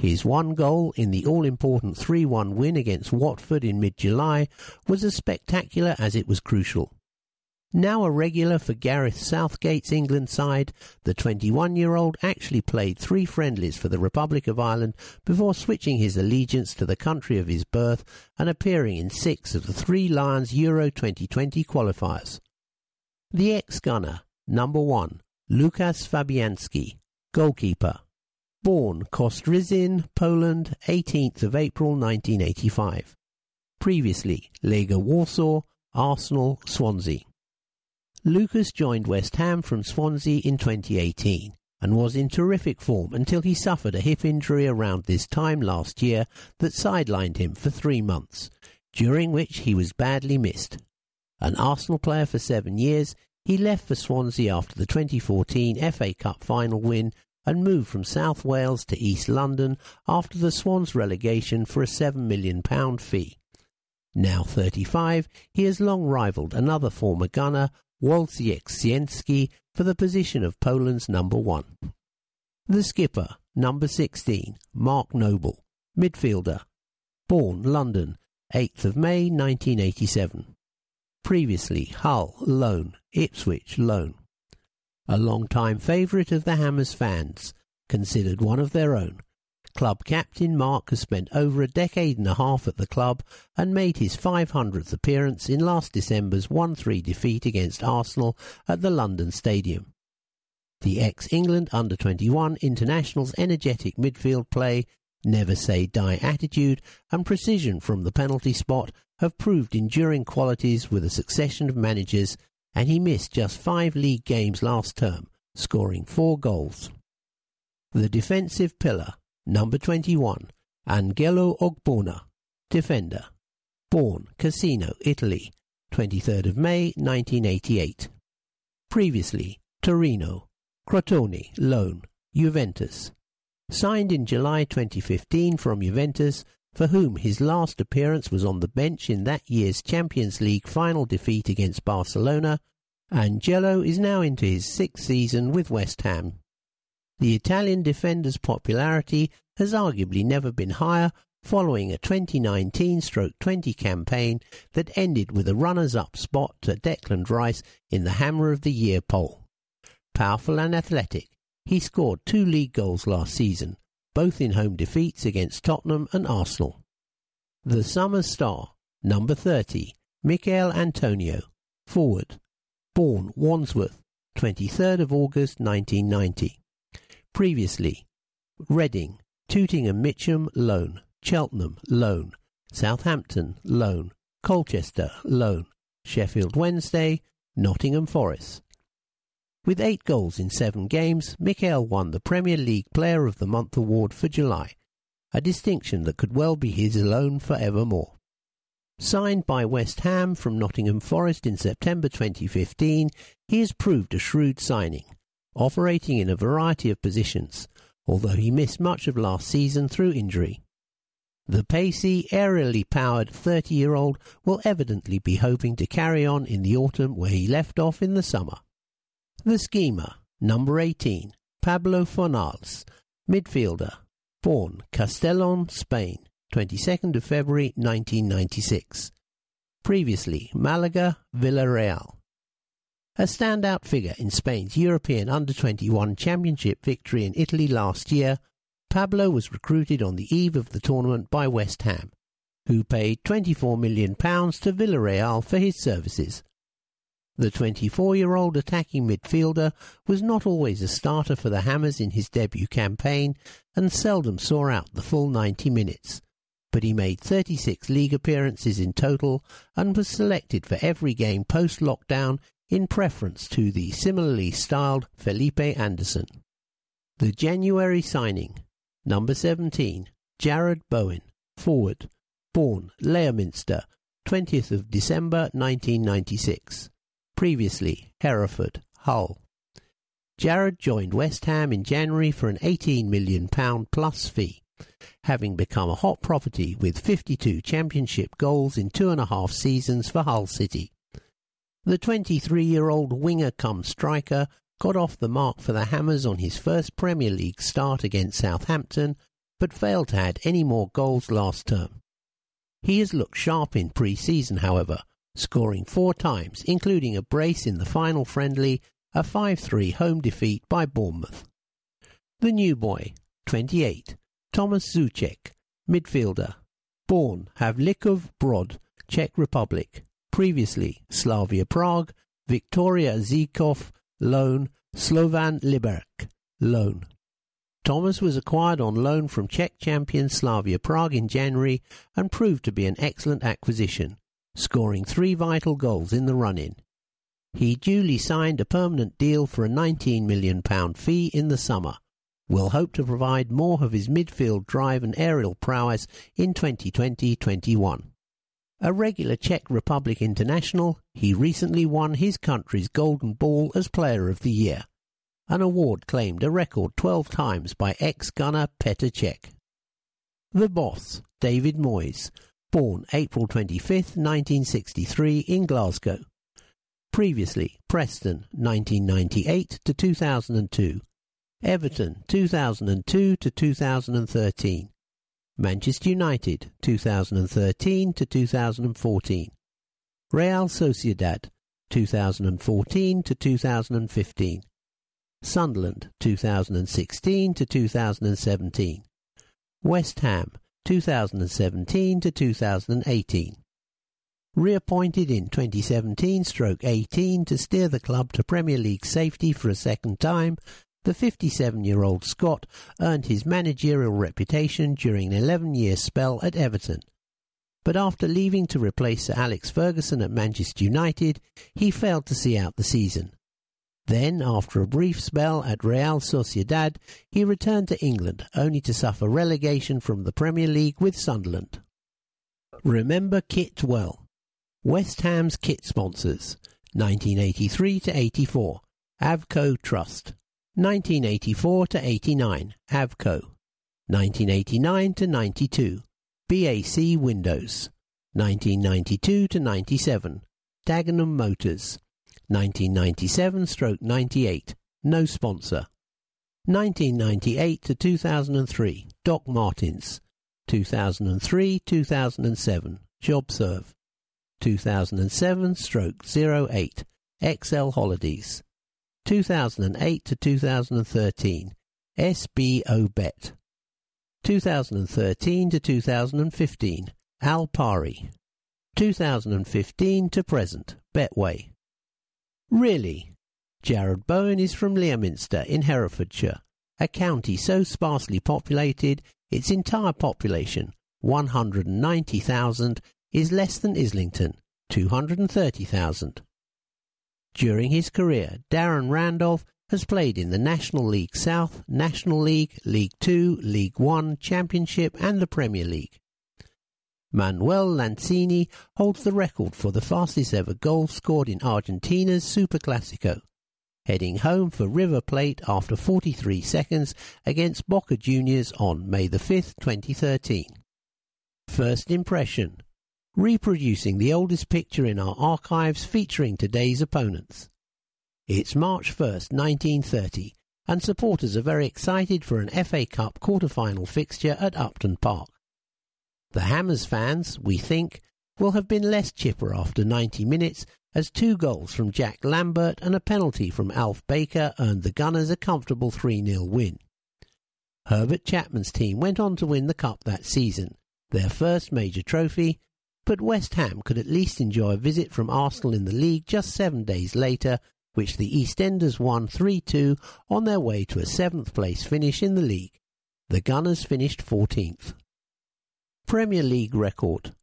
His one goal in the all-important 3-1 win against Watford in mid-July was as spectacular as it was crucial. Now a regular for Gareth Southgate's England side, the 21-year-old actually played 3 friendlies for the Republic of Ireland before switching his allegiance to the country of his birth and appearing in 6 of the 3 Lions Euro 2020 qualifiers. The ex-gunner, number 1, Lukasz Fabianski, goalkeeper. Born, Kostryzyn, Poland, 18th of April 1985. Previously, Lega Warsaw, Arsenal, Swansea. Lukasz joined West Ham from Swansea in 2018 and was in terrific form until he suffered a hip injury around this time last year that sidelined him for 3 months, during which he was badly missed. An Arsenal player for 7 years, he left for Swansea after the 2014 FA Cup final win and moved from South Wales to East London after the Swans' relegation for a £7 million fee. Now 35, he has long rivalled another former gunner, Wojciech Sienski, for the position of Poland's number 1. The skipper, number 16, Mark Noble, midfielder. Born London, 8th of May 1987. Previously Hull, loan, Ipswich, loan. A long-time favourite of the Hammers fans, considered one of their own. Club captain Mark has spent over a decade and a half at the club and made his 500th appearance in last December's 1-3 defeat against Arsenal at the London Stadium. The ex-England under-21 international's energetic midfield play, never-say-die attitude and precision from the penalty spot have proved enduring qualities with a succession of managers, and he missed just 5 league games last term, scoring 4 goals. The defensive pillar. Number 21, Angelo Ogbonna, defender. Born, Cassino, Italy, 23rd of May 1988. Previously, Torino, Crotone, loan, Juventus. Signed in July 2015 from Juventus, for whom his last appearance was on the bench in that year's Champions League final defeat against Barcelona, Angelo is now into his 6th season with West Ham. The Italian defender's popularity has arguably never been higher following a 2019-20 campaign that ended with a runners-up spot to Declan Rice in the Hammer of the Year poll. Powerful and athletic, he scored 2 league goals last season, both in home defeats against Tottenham and Arsenal. The Summer Star, number 30, Michail Antonio, forward. Born Wandsworth, 23rd of August 1990. Previously, Reading, Tootingham Mitcham, loan. Cheltenham, loan. Southampton, loan. Colchester, loan. Sheffield Wednesday, Nottingham Forest. With 8 goals in 7 games, Mikel won the Premier League Player of the Month award for July, a distinction that could well be his alone forevermore. Signed by West Ham from Nottingham Forest in September 2015, he has proved a shrewd signing, operating in a variety of positions, although he missed much of last season through injury. The pacey, aerially powered 30-year-old will evidently be hoping to carry on in the autumn where he left off in the summer. The schemer, number 18, Pablo Fornals, midfielder, born Castellón, Spain, 22nd of February 1996. Previously, Malaga, Villarreal. A standout figure in Spain's European Under-21 Championship victory in Italy last year, Pablo was recruited on the eve of the tournament by West Ham, who paid £24 million to Villarreal for his services. The 24-year-old attacking midfielder was not always a starter for the Hammers in his debut campaign and seldom saw out the full 90 minutes, but he made 36 league appearances in total and was selected for every game post-lockdown in preference to the similarly styled Felipe Anderson. The January signing, number 17, Jared Bowen, forward, born Leominster, 20th of December 1996. Previously, Hereford, Hull. Jared joined West Ham in January for an £18 million plus fee, having become a hot property with 52 championship goals in 2.5 seasons for Hull City. The 23-year-old winger-cum-striker got off the mark for the Hammers on his first Premier League start against Southampton, but failed to add any more goals last term. He has looked sharp in pre-season, however, scoring 4 times, including a brace in the final friendly, a 5-3 home defeat by Bournemouth. The new boy, 28, Tomas Soucek, midfielder, born Havlikov Brod, Czech Republic, previously Slavia Prague, Victoria Zikov, loan, Slovan Liberec, loan. Tomas was acquired on loan from Czech champion Slavia Prague in January and proved to be an excellent acquisition, scoring 3 vital goals in the run-in. He duly signed a permanent deal for a £19 million fee in the summer, will hope to provide more of his midfield drive and aerial prowess in 2020-21. A regular Czech Republic international, he recently won his country's Golden Ball as Player of the Year, an award claimed a record 12 times by ex-gunner Petr Cech. The boss, David Moyes, born April 25, 1963 in Glasgow. Previously, Preston, 1998 to 2002. Everton, 2002 to 2013. Manchester United, 2013 to 2014. Real Sociedad, 2014 to 2015. Sunderland, 2016 to 2017. West Ham, 2017 to 2018. Reappointed in 2017-18 to steer the club to Premier League safety for a second time, the 57-year-old Scot earned his managerial reputation during an 11-year spell at Everton. But after leaving to replace Sir Alex Ferguson at Manchester United, he failed to see out the season. Then, after a brief spell at Real Sociedad, he returned to England, only to suffer relegation from the Premier League with Sunderland. Remember kit well. West Ham's kit sponsors, 1983-84, Avco Trust, 1984-89, Avco, 1989-92, BAC Windows, 1992-97, Dagenham Motors, 1997-98, no sponsor. 1998-2003, Doc Martens. 2003-2007, JobServe. 2007-08, XL Holidays. 2008-2013, SBO Bet. 2013-2015, Alpari. 2015 to present, Betway. Really? Jared Bowen is from Leominster in Herefordshire, a county so sparsely populated Its entire population, 190,000, is less than Islington, 230,000. During his career, Darren Randolph has played in the National League South, National League, League 2, League 1, Championship and the Premier League. Manuel Lanzini holds the record for the fastest ever goal scored in Argentina's Superclásico, heading home for River Plate after 43 seconds against Boca Juniors on May 5, 2013. First impression. Reproducing the oldest picture in our archives featuring today's opponents. It's March 1, 1930, and supporters are very excited for an FA Cup quarter-final fixture at Upton Park. The Hammers fans, we think, will have been less chipper after 90 minutes, as two goals from Jack Lambert and a penalty from Alf Baker earned the Gunners a comfortable 3-0 win. Herbert Chapman's team went on to win the Cup that season, their first major trophy, but West Ham could at least enjoy a visit from Arsenal in the league just 7 days later, which the EastEnders won 3-2 on their way to a 7th place finish in the league. The Gunners finished 14th. Premier League record.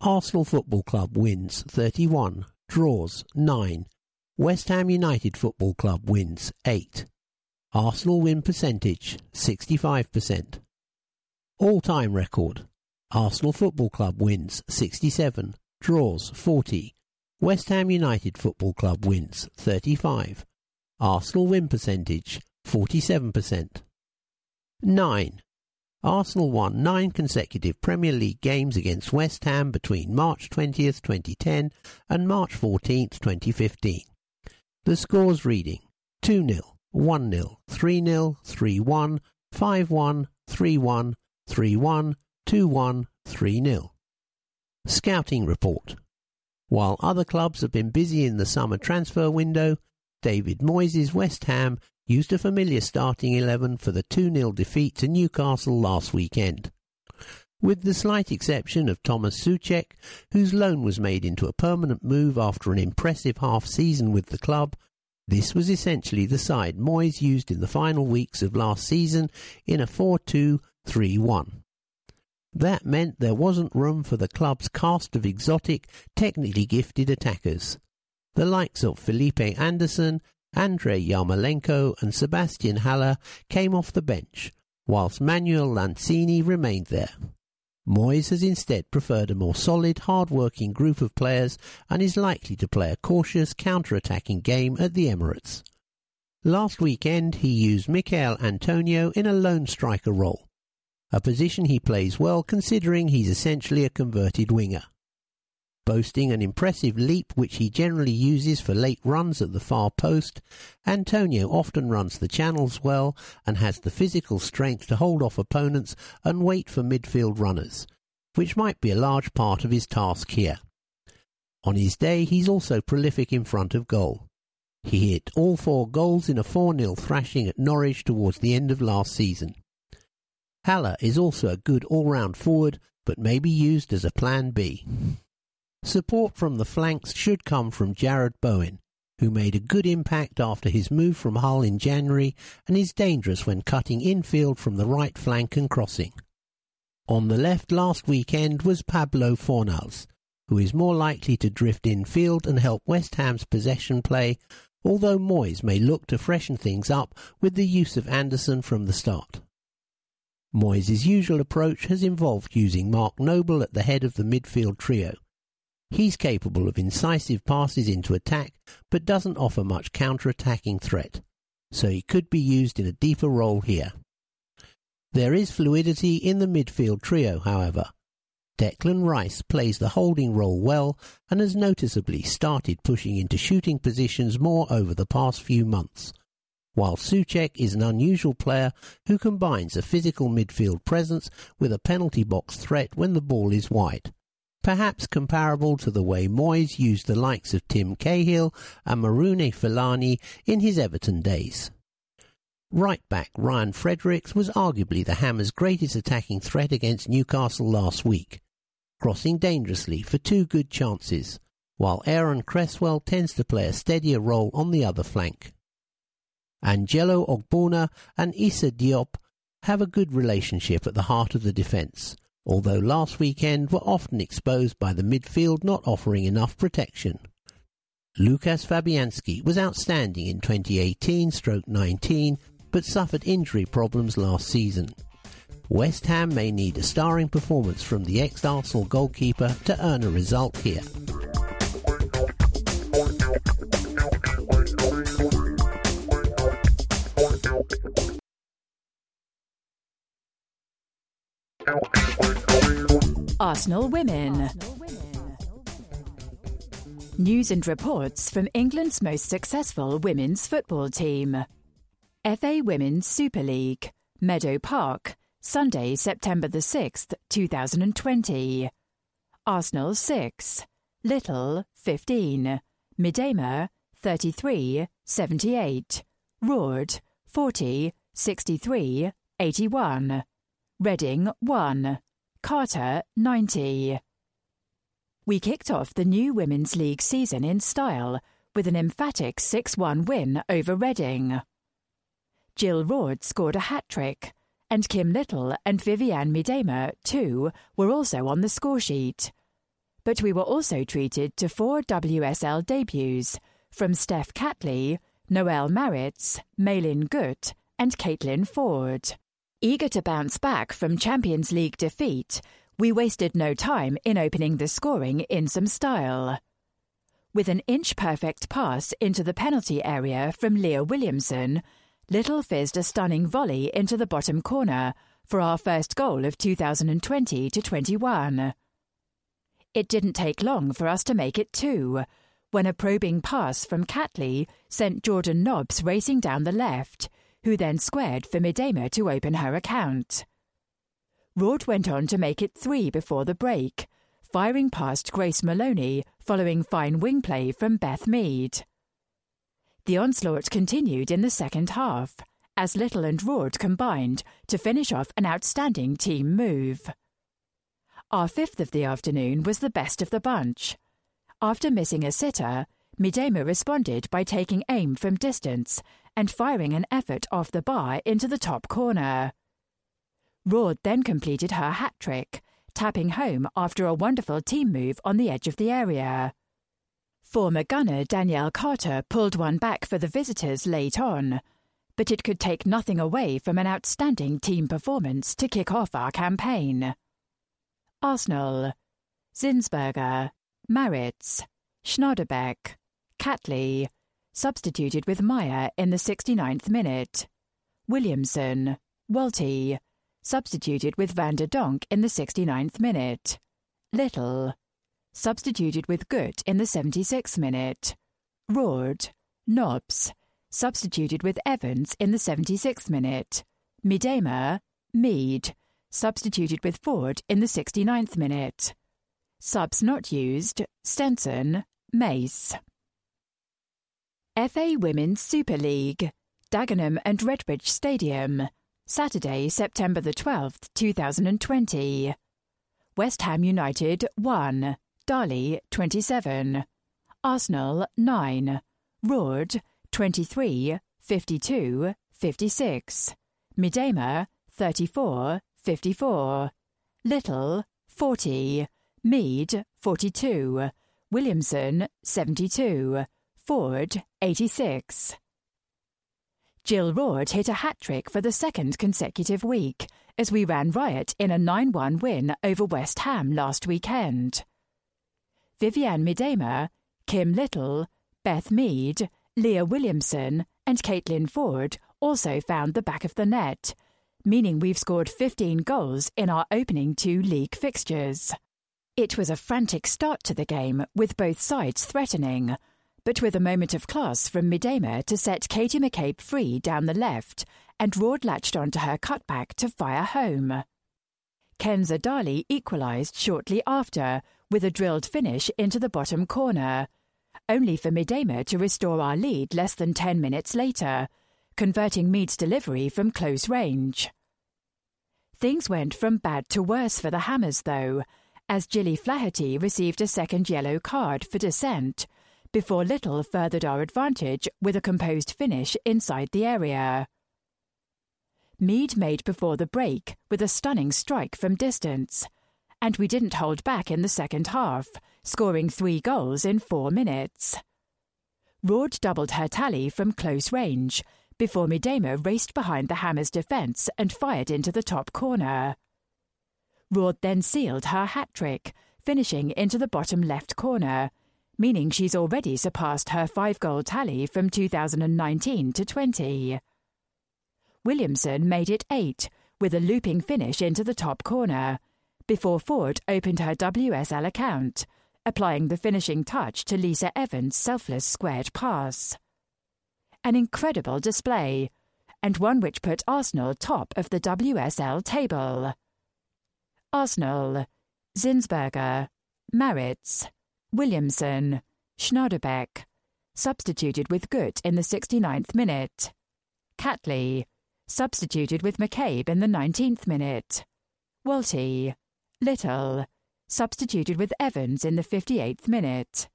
Arsenal Football Club wins 31, draws 9. West Ham United Football Club wins 8. Arsenal win percentage 65%. All-time record. Arsenal Football Club wins 67, draws 40. West Ham United Football Club wins 35. Arsenal win percentage 47%. 9. Arsenal won 9 consecutive Premier League games against West Ham between March 20th, 2010 and March 14th, 2015. The scores reading 2-0, 1-0, 3-0, 3-1, 5-1, 3-1, 3-1, 2-1, 3-0. Scouting report. While other clubs have been busy in the summer transfer window, David Moyes' West Ham used a familiar starting 11 for the 2-0 defeat to Newcastle last weekend. With the slight exception of Tomas Soucek, whose loan was made into a permanent move after an impressive half-season with the club, this was essentially the side Moyes used in the final weeks of last season in a 4-2-3-1. That meant there wasn't room for the club's cast of exotic, technically gifted attackers. The likes of Felipe Anderson, Andrei Yarmolenko and Sebastian Haller came off the bench, whilst Manuel Lanzini remained there. Moyes has instead preferred a more solid, hard-working group of players and is likely to play a cautious, counter-attacking game at the Emirates. Last weekend he used Michail Antonio in a lone striker role, a position he plays well considering he's essentially a converted winger. Boasting an impressive leap which he generally uses for late runs at the far post, Antonio often runs the channels well and has the physical strength to hold off opponents and wait for midfield runners, which might be a large part of his task here. On his day he's also prolific in front of goal. He hit all 4 goals in a 4-0 thrashing at Norwich towards the end of last season. Haller is also a good all-round forward, but may be used as a plan B. Support from the flanks should come from Jared Bowen, who made a good impact after his move from Hull in January and is dangerous when cutting infield from the right flank and crossing. On the left last weekend was Pablo Fornals, who is more likely to drift infield and help West Ham's possession play, although Moyes may look to freshen things up with the use of Anderson from the start. Moyes' usual approach has involved using Mark Noble at the head of the midfield trio. He's capable of incisive passes into attack, but doesn't offer much counter-attacking threat, so he could be used in a deeper role here. There is fluidity in the midfield trio, however. Declan Rice plays the holding role well and has noticeably started pushing into shooting positions more over the past few months, while Soucek is an unusual player who combines a physical midfield presence with a penalty box threat when the ball is wide, perhaps comparable to the way Moyes used the likes of Tim Cahill and Maroune Fellaini in his Everton days. Right-back Ryan Fredericks was arguably the Hammers' greatest attacking threat against Newcastle last week, crossing dangerously for 2 good chances, while Aaron Cresswell tends to play a steadier role on the other flank. Angelo Ogbonna and Issa Diop have a good relationship at the heart of the defence, although last weekend were often exposed by the midfield not offering enough protection. Lukasz Fabianski was outstanding in 2018-19, but suffered injury problems last season. West Ham may need a starring performance from the ex-Arsenal goalkeeper to earn a result here. Arsenal Women. News and reports from England's most successful women's football team. FA Women's Super League, Meadow Park, Sunday, September the 6th, 2020. Arsenal 6, Little 15, Miedema 33, 78, Roord 40, 63, 81, Reading 1, Carter 90. We kicked off the new Women's League season in style with an emphatic 6-1 win over Reading. Jill Roord scored a hat-trick, and Kim Little and Viviane Miedema, too, were also on the scoresheet. But we were also treated to 4 WSL debuts from Steph Catley, Noelle Maritz, Maylin Gutt and Caitlin Ford. Eager to bounce back from Champions League defeat, we wasted no time in opening the scoring in some style. With an inch-perfect pass into the penalty area from Leah Williamson, Little fizzed a stunning volley into the bottom corner for our first goal of 2020-21. It didn't take long for us to make it 2, when a probing pass from Catley sent Jordan Nobbs racing down the left, who then squared for Miedema to open her account. Roord went on to make it 3 before the break, firing past Grace Maloney following fine wing play from Beth Mead. The onslaught continued in the second half, as Little and Roord combined to finish off an outstanding team move. Our 5th of the afternoon was the best of the bunch. After missing a sitter, Miedema responded by taking aim from distance and firing an effort off the bar into the top corner. Roord then completed her hat-trick, tapping home after a wonderful team move on the edge of the area. Former gunner Danielle Carter pulled one back for the visitors late on, but it could take nothing away from an outstanding team performance to kick off our campaign. Arsenal: Zinsberger, Maritz, Schneiderbeck, Catley, substituted with Meyer in the 69th minute. Williamson, Walty, substituted with Van der Donk in the 69th minute. Little, substituted with Gutt in the 76th minute. Roord, Nobbs, substituted with Evans in the 76th minute. Miedema, Mead, substituted with Ford in the 69th minute. Subs not used: Stenson, Mace. FA Women's Super League, Dagenham and Redbridge Stadium, Saturday, September the 12th, 2020. West Ham United 1, Darley 27, Arsenal 9, Roord 23, 52, 56, Miedema 34, 54, Little 40, Mead 42, Williamson 72, Ford 86. Jill Roord hit a hat-trick for the second consecutive week as we ran riot in a 9-1 win over West Ham last weekend. Viviane Miedema, Kim Little, Beth Mead, Leah Williamson and Caitlin Ford also found the back of the net, meaning we've scored 15 goals in our opening 2 league fixtures. It was a frantic start to the game, with both sides threatening, but with a moment of class from Miedema to set Katie McCabe free down the left, and Roord latched onto her cutback to fire home. Kenza Darley equalised shortly after, with a drilled finish into the bottom corner, only for Miedema to restore our lead less than 10 minutes later, converting Mead's delivery from close range. Things went from bad to worse for the Hammers, though, as Gilly Flaherty received a second yellow card for dissent, before Little furthered our advantage with a composed finish inside the area. Mead made before the break with a stunning strike from distance. And we didn't hold back in the second half, scoring 3 goals in 4 minutes. Ward doubled her tally from close range, before Midema raced behind the Hammers' defence and fired into the top corner. Ward then sealed her hat-trick, finishing into the bottom left corner, meaning she's already surpassed her 5-goal tally from 2019-20. Williamson made it 8, with a looping finish into the top corner, before Ford opened her WSL account, applying the finishing touch to Lisa Evans' selfless squared pass. An incredible display, and one which put Arsenal top of the WSL table. Arsenal, Zinsberger, Maritz, Williamson, Schneiderbeck, substituted with Gut in the 69th minute. Catley, substituted with McCabe in the 19th minute. Walty, Little, substituted with Evans in the 58th minute.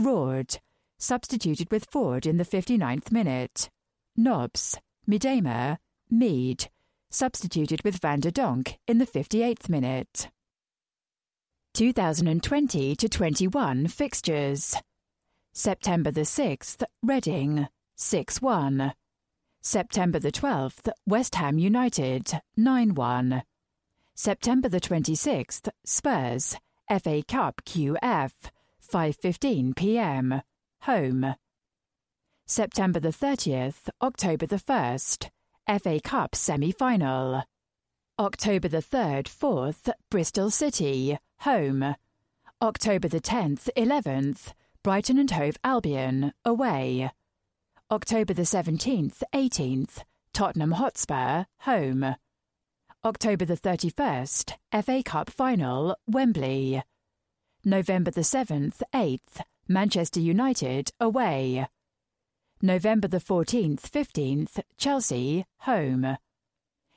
Roard, substituted with Ford in the 59th minute. Nobbs, Midema, Mead, substituted with Van der Donk in the 58th minute. 2020-21 fixtures. September the 6th, Reading, 6-1. September the 12th, West Ham United, 9-1. September the 26th, Spurs, FA Cup QF, 5:15 p.m, home. September the 30th, October the 1st, FA Cup semi-final. October the 3rd, 4th, Bristol City, home. October the 10th, 11th, Brighton and Hove Albion, away. October the 17th, 18th, Tottenham Hotspur, home. October the 31st, FA Cup Final, Wembley. November the 7th, 8th, Manchester United, away. November the 14th, 15th, Chelsea, home.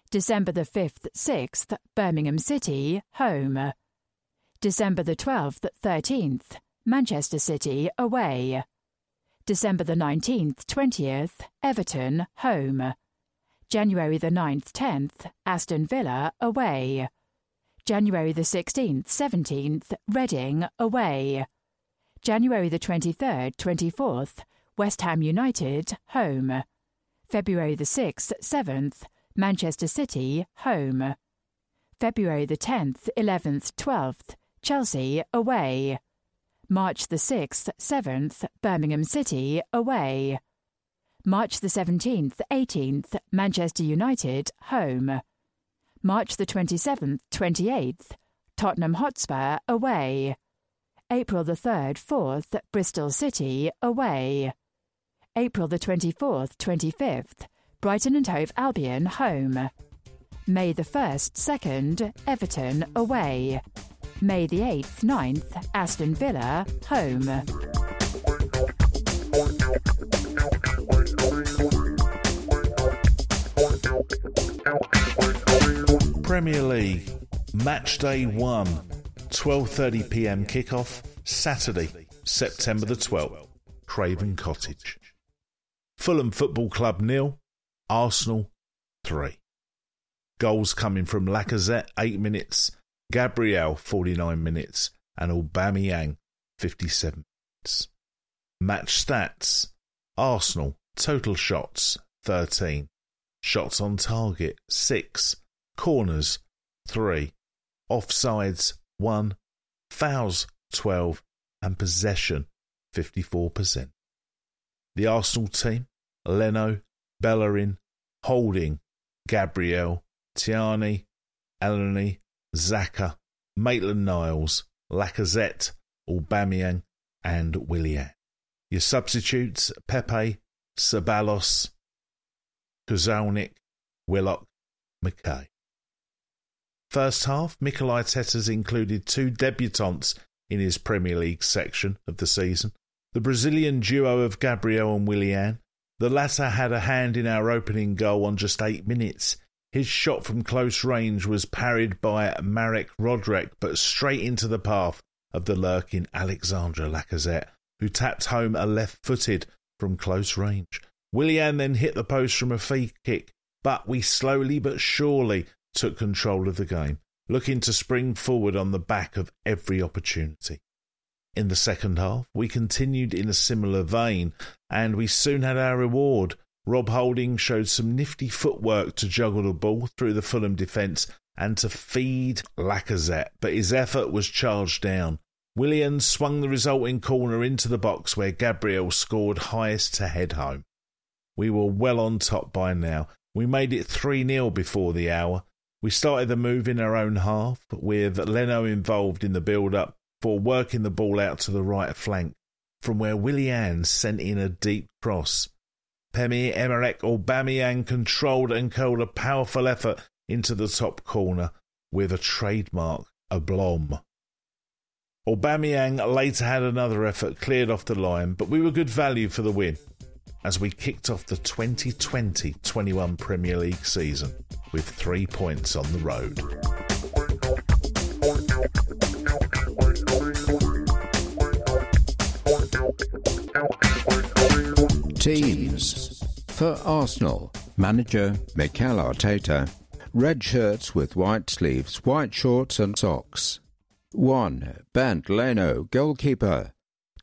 December the 5th, 6th, Birmingham City, home. December the 12th, 13th, Manchester City, away. December the 19th, 20th, Everton, home. January the 9th, 10th, Aston Villa, away. January the 16th, 17th, Reading, away. January the 23rd, 24th, West Ham United, home. February the 6th, 7th, Manchester City, home. February the 10th, 11th, 12th, Chelsea, away. March the 6th, 7th, Birmingham City, away. March the 17th, 18th, Manchester United, home. March the 27th, 28th, Tottenham Hotspur, away. April the 3rd, 4th, Bristol City, away. April the 24th, 25th, Brighton and Hove Albion, home. May the 1st, 2nd, Everton, away. May the 8th, 9th, Aston Villa, home. Premier League, match day 1, 12:30 p.m. kickoff, Saturday, September the 12th, Craven Cottage. Fulham Football Club 0, Arsenal 3. Goals coming from Lacazette, 8 minutes, Gabriel, 49 minutes, and Aubameyang, 57 minutes. Match stats, Arsenal, total shots, 13. Shots on target, 6. Corners, 3. Offsides, 1. Fouls, 12. And possession, 54%. The Arsenal team, Leno, Bellerin, Holding, Gabriel, Tierney, Elneny, Xhaka, Maitland-Niles, Lacazette, Aubameyang and Willian. Your substitutes, Pepe, Ceballos, Kuzalnik, Willock, McKay. First half, Mikel Arteta's included 2 debutants in his Premier League section of the season. The Brazilian duo of Gabriel and Willian. The latter had a hand in our opening goal on just 8 minutes. His shot from close range was parried by Marek Rodrek, but straight into the path of the lurking Alexandre Lacazette, who tapped home a left-footed from close range. Willian then hit the post from a free kick, but we slowly but surely took control of the game, looking to spring forward on the back of every opportunity. In the second half, we continued in a similar vein, and we soon had our reward. Rob Holding showed some nifty footwork to juggle the ball through the Fulham defence and to feed Lacazette, but his effort was charged down. Willian swung the resulting corner into the box where Gabriel scored highest to head home. We were well on top by now. We made it 3-0 before the hour. We started the move in our own half, with Leno involved in the build-up for working the ball out to the right flank, from where Willian sent in a deep cross. Pierre-Emerick Aubameyang controlled and curled a powerful effort into the top corner with a trademark oblong. Aubameyang later had another effort cleared off the line, but we were good value for the win as we kicked off the 2020-21 Premier League season with 3 points on the road. Teams. For Arsenal, manager Mikel Arteta, red shirts with white sleeves, white shorts and socks. 1. Bernd Leno, goalkeeper.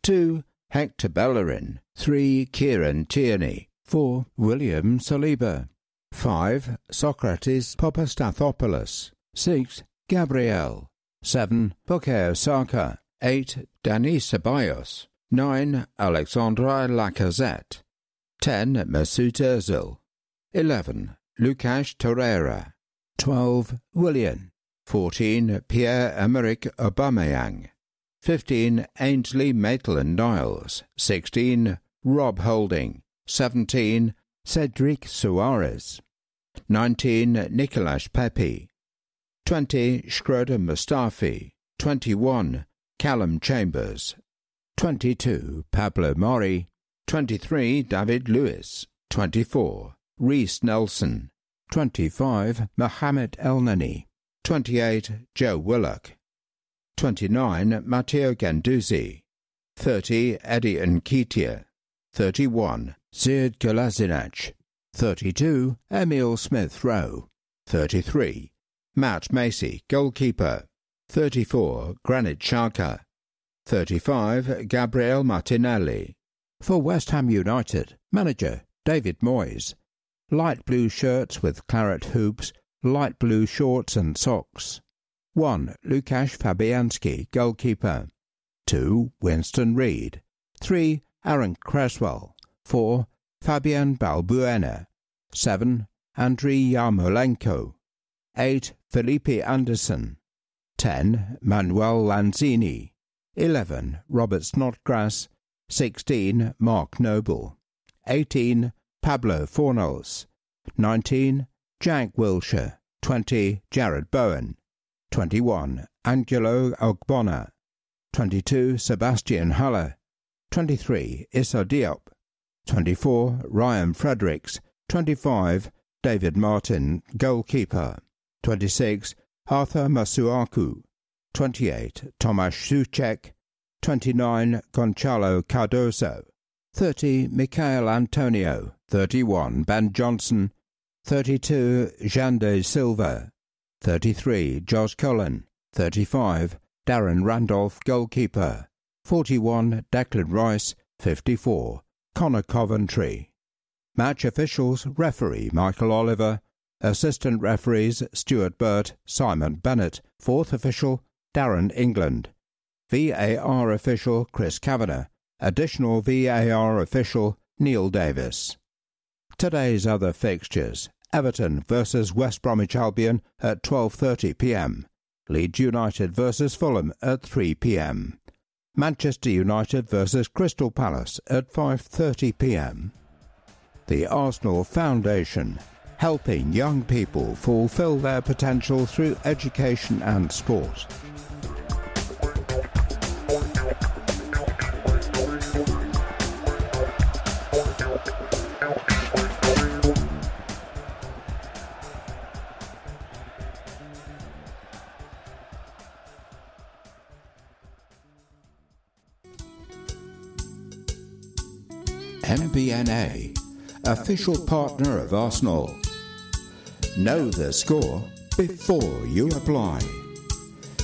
2. Hector Bellerin. 3. Kieran Tierney. 4. William Saliba. 5. Socrates Papastathopoulos. 6. Gabriel. 7. Bukayo Saka. 8. Dani Ceballos. 9. Alexandre Lacazette. 10. Mesut Ozil. 11. Lucas Torreira. 12. Willian. 14. Pierre-Emerick Aubameyang. 15. Ainsley Maitland-Niles. 16. Rob Holding. 17. Cedric Suarez. 19. Nicolas Pepe. 20. Schroeder Mustafi. 21. Callum Chambers. 22. Pablo Mari. 23. David Lewis. 24. Reece Nelson. 25. Mohamed Elneny. 28. Joe Willock. 29. Matteo Guendouzi. 30. Eddie Nketiah. 31. Ziyad Kolasinac. 32. Emil Smith-Rowe. 33. Matt Macy, goalkeeper. 34. Granit Xhaka. 35. Gabriel Martinelli. For West Ham United, manager David Moyes. Light blue shirts with claret hoops, light blue shorts and socks. 1. Lukasz Fabianski, goalkeeper. 2. Winston Reid. 3. Aaron Cresswell. 4. Fabian Balbuena. 7. Andriy Yarmolenko. 8. Felipe Anderson. 10. Manuel Lanzini. 11. Robert Snodgrass. 16. Mark Noble. 18. Pablo Fornals. 19. Jack Wilshere. 20. Jared Bowen. 21. Angelo Ogbonna. 22. Sebastian Haller. 23. Issa Diop. 24. Ryan Fredericks. 25. David Martin, goalkeeper. 26. Arthur Masuaku. 28. Tomas Soucek. 29. Gonçalo Cardoso. 30. Michail Antonio. 31. Ben Johnson. 32. Jandé Silva. 33. Josh Cullen. 35. Darren Randolph, goalkeeper. 41. Declan Rice. 54. Connor Coventry. Match officials, referee Michael Oliver. Assistant referees Stuart Burt, Simon Bennett. Fourth official Darren England. VAR official Chris Kavanagh. Additional VAR official Neil Davis. Today's other fixtures: Everton versus West Bromwich Albion at 12:30 p.m. Leeds United versus Fulham at 3 p.m. Manchester United versus Crystal Palace at 5:30 p.m. The Arsenal Foundation, helping young people fulfil their potential through education and sport. MBNA, official partner of Arsenal. Know the score before you apply.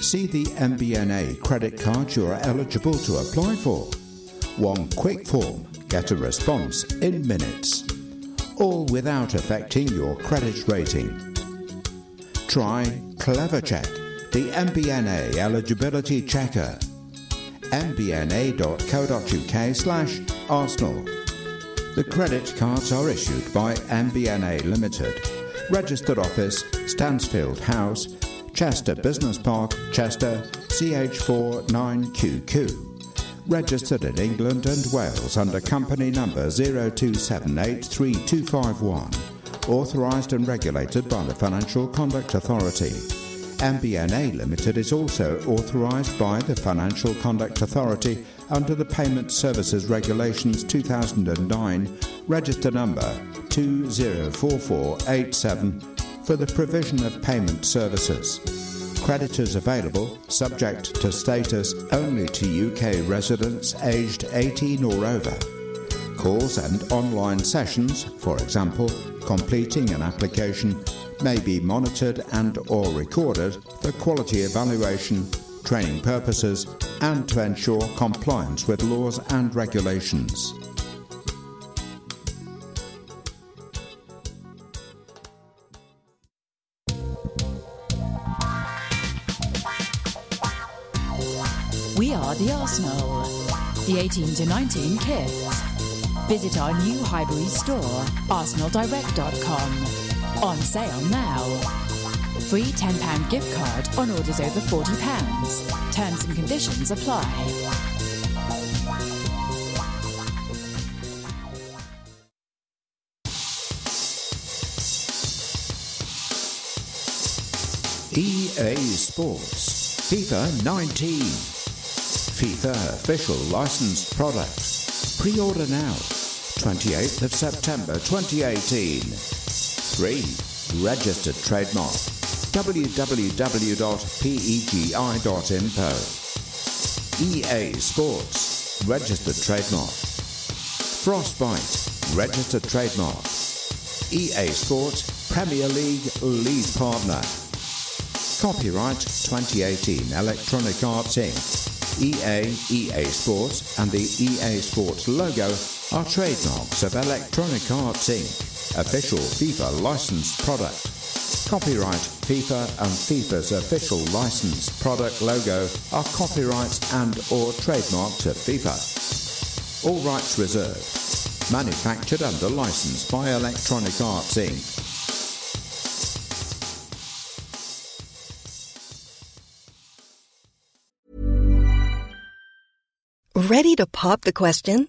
See the MBNA credit card you are eligible to apply for. One quick form, get a response in minutes. All without affecting your credit rating. Try CleverCheck, the MBNA eligibility checker. mbna.co.uk/Arsenal. The credit cards are issued by MBNA Limited. Registered office, Stansfield House, Chester Business Park, Chester, CH49QQ. Registered in England and Wales under company number 02783251. Authorised and regulated by the Financial Conduct Authority. MBNA Limited is also authorised by the Financial Conduct Authority under the Payment Services Regulations 2009, registered number 204487, for the provision of payment services. Creditors available, subject to status, only to UK residents aged 18 or over. Calls and online sessions, for example, completing an application, may be monitored and or recorded for quality evaluation, training purposes, and to ensure compliance with laws and regulations. We are the Arsenal, the 18 to 19 kids. Visit our new Highbury store, arsenaldirect.com. On sale now. Free £10 gift card on orders over £40. Terms and conditions apply. EA Sports FIFA 19. FIFA official licensed product. Pre-order now. 28th of September 2018. 3. Registered trademark. www.pegi.info. EA Sports. Registered trademark. Frostbite. Registered trademark. EA Sports Premier League lead partner. Copyright 2018 Electronic Arts Inc. EA Sports and the EA Sports logo are trademarks of Electronic Arts Inc. Official FIFA licensed product. Copyright FIFA and FIFA's official licensed product logo are copyrights and or trademarks of FIFA. All rights reserved. Manufactured under license by Electronic Arts Inc. Ready to pop the question?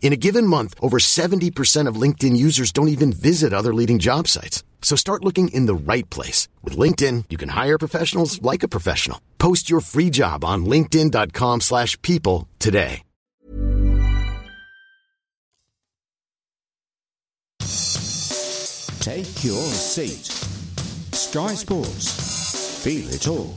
In a given month, over 70% of LinkedIn users don't even visit other leading job sites. So start looking in the right place. With LinkedIn, you can hire professionals like a professional. Post your free job on linkedin.com/people today. Take your seat. Sky Sports. Feel it all.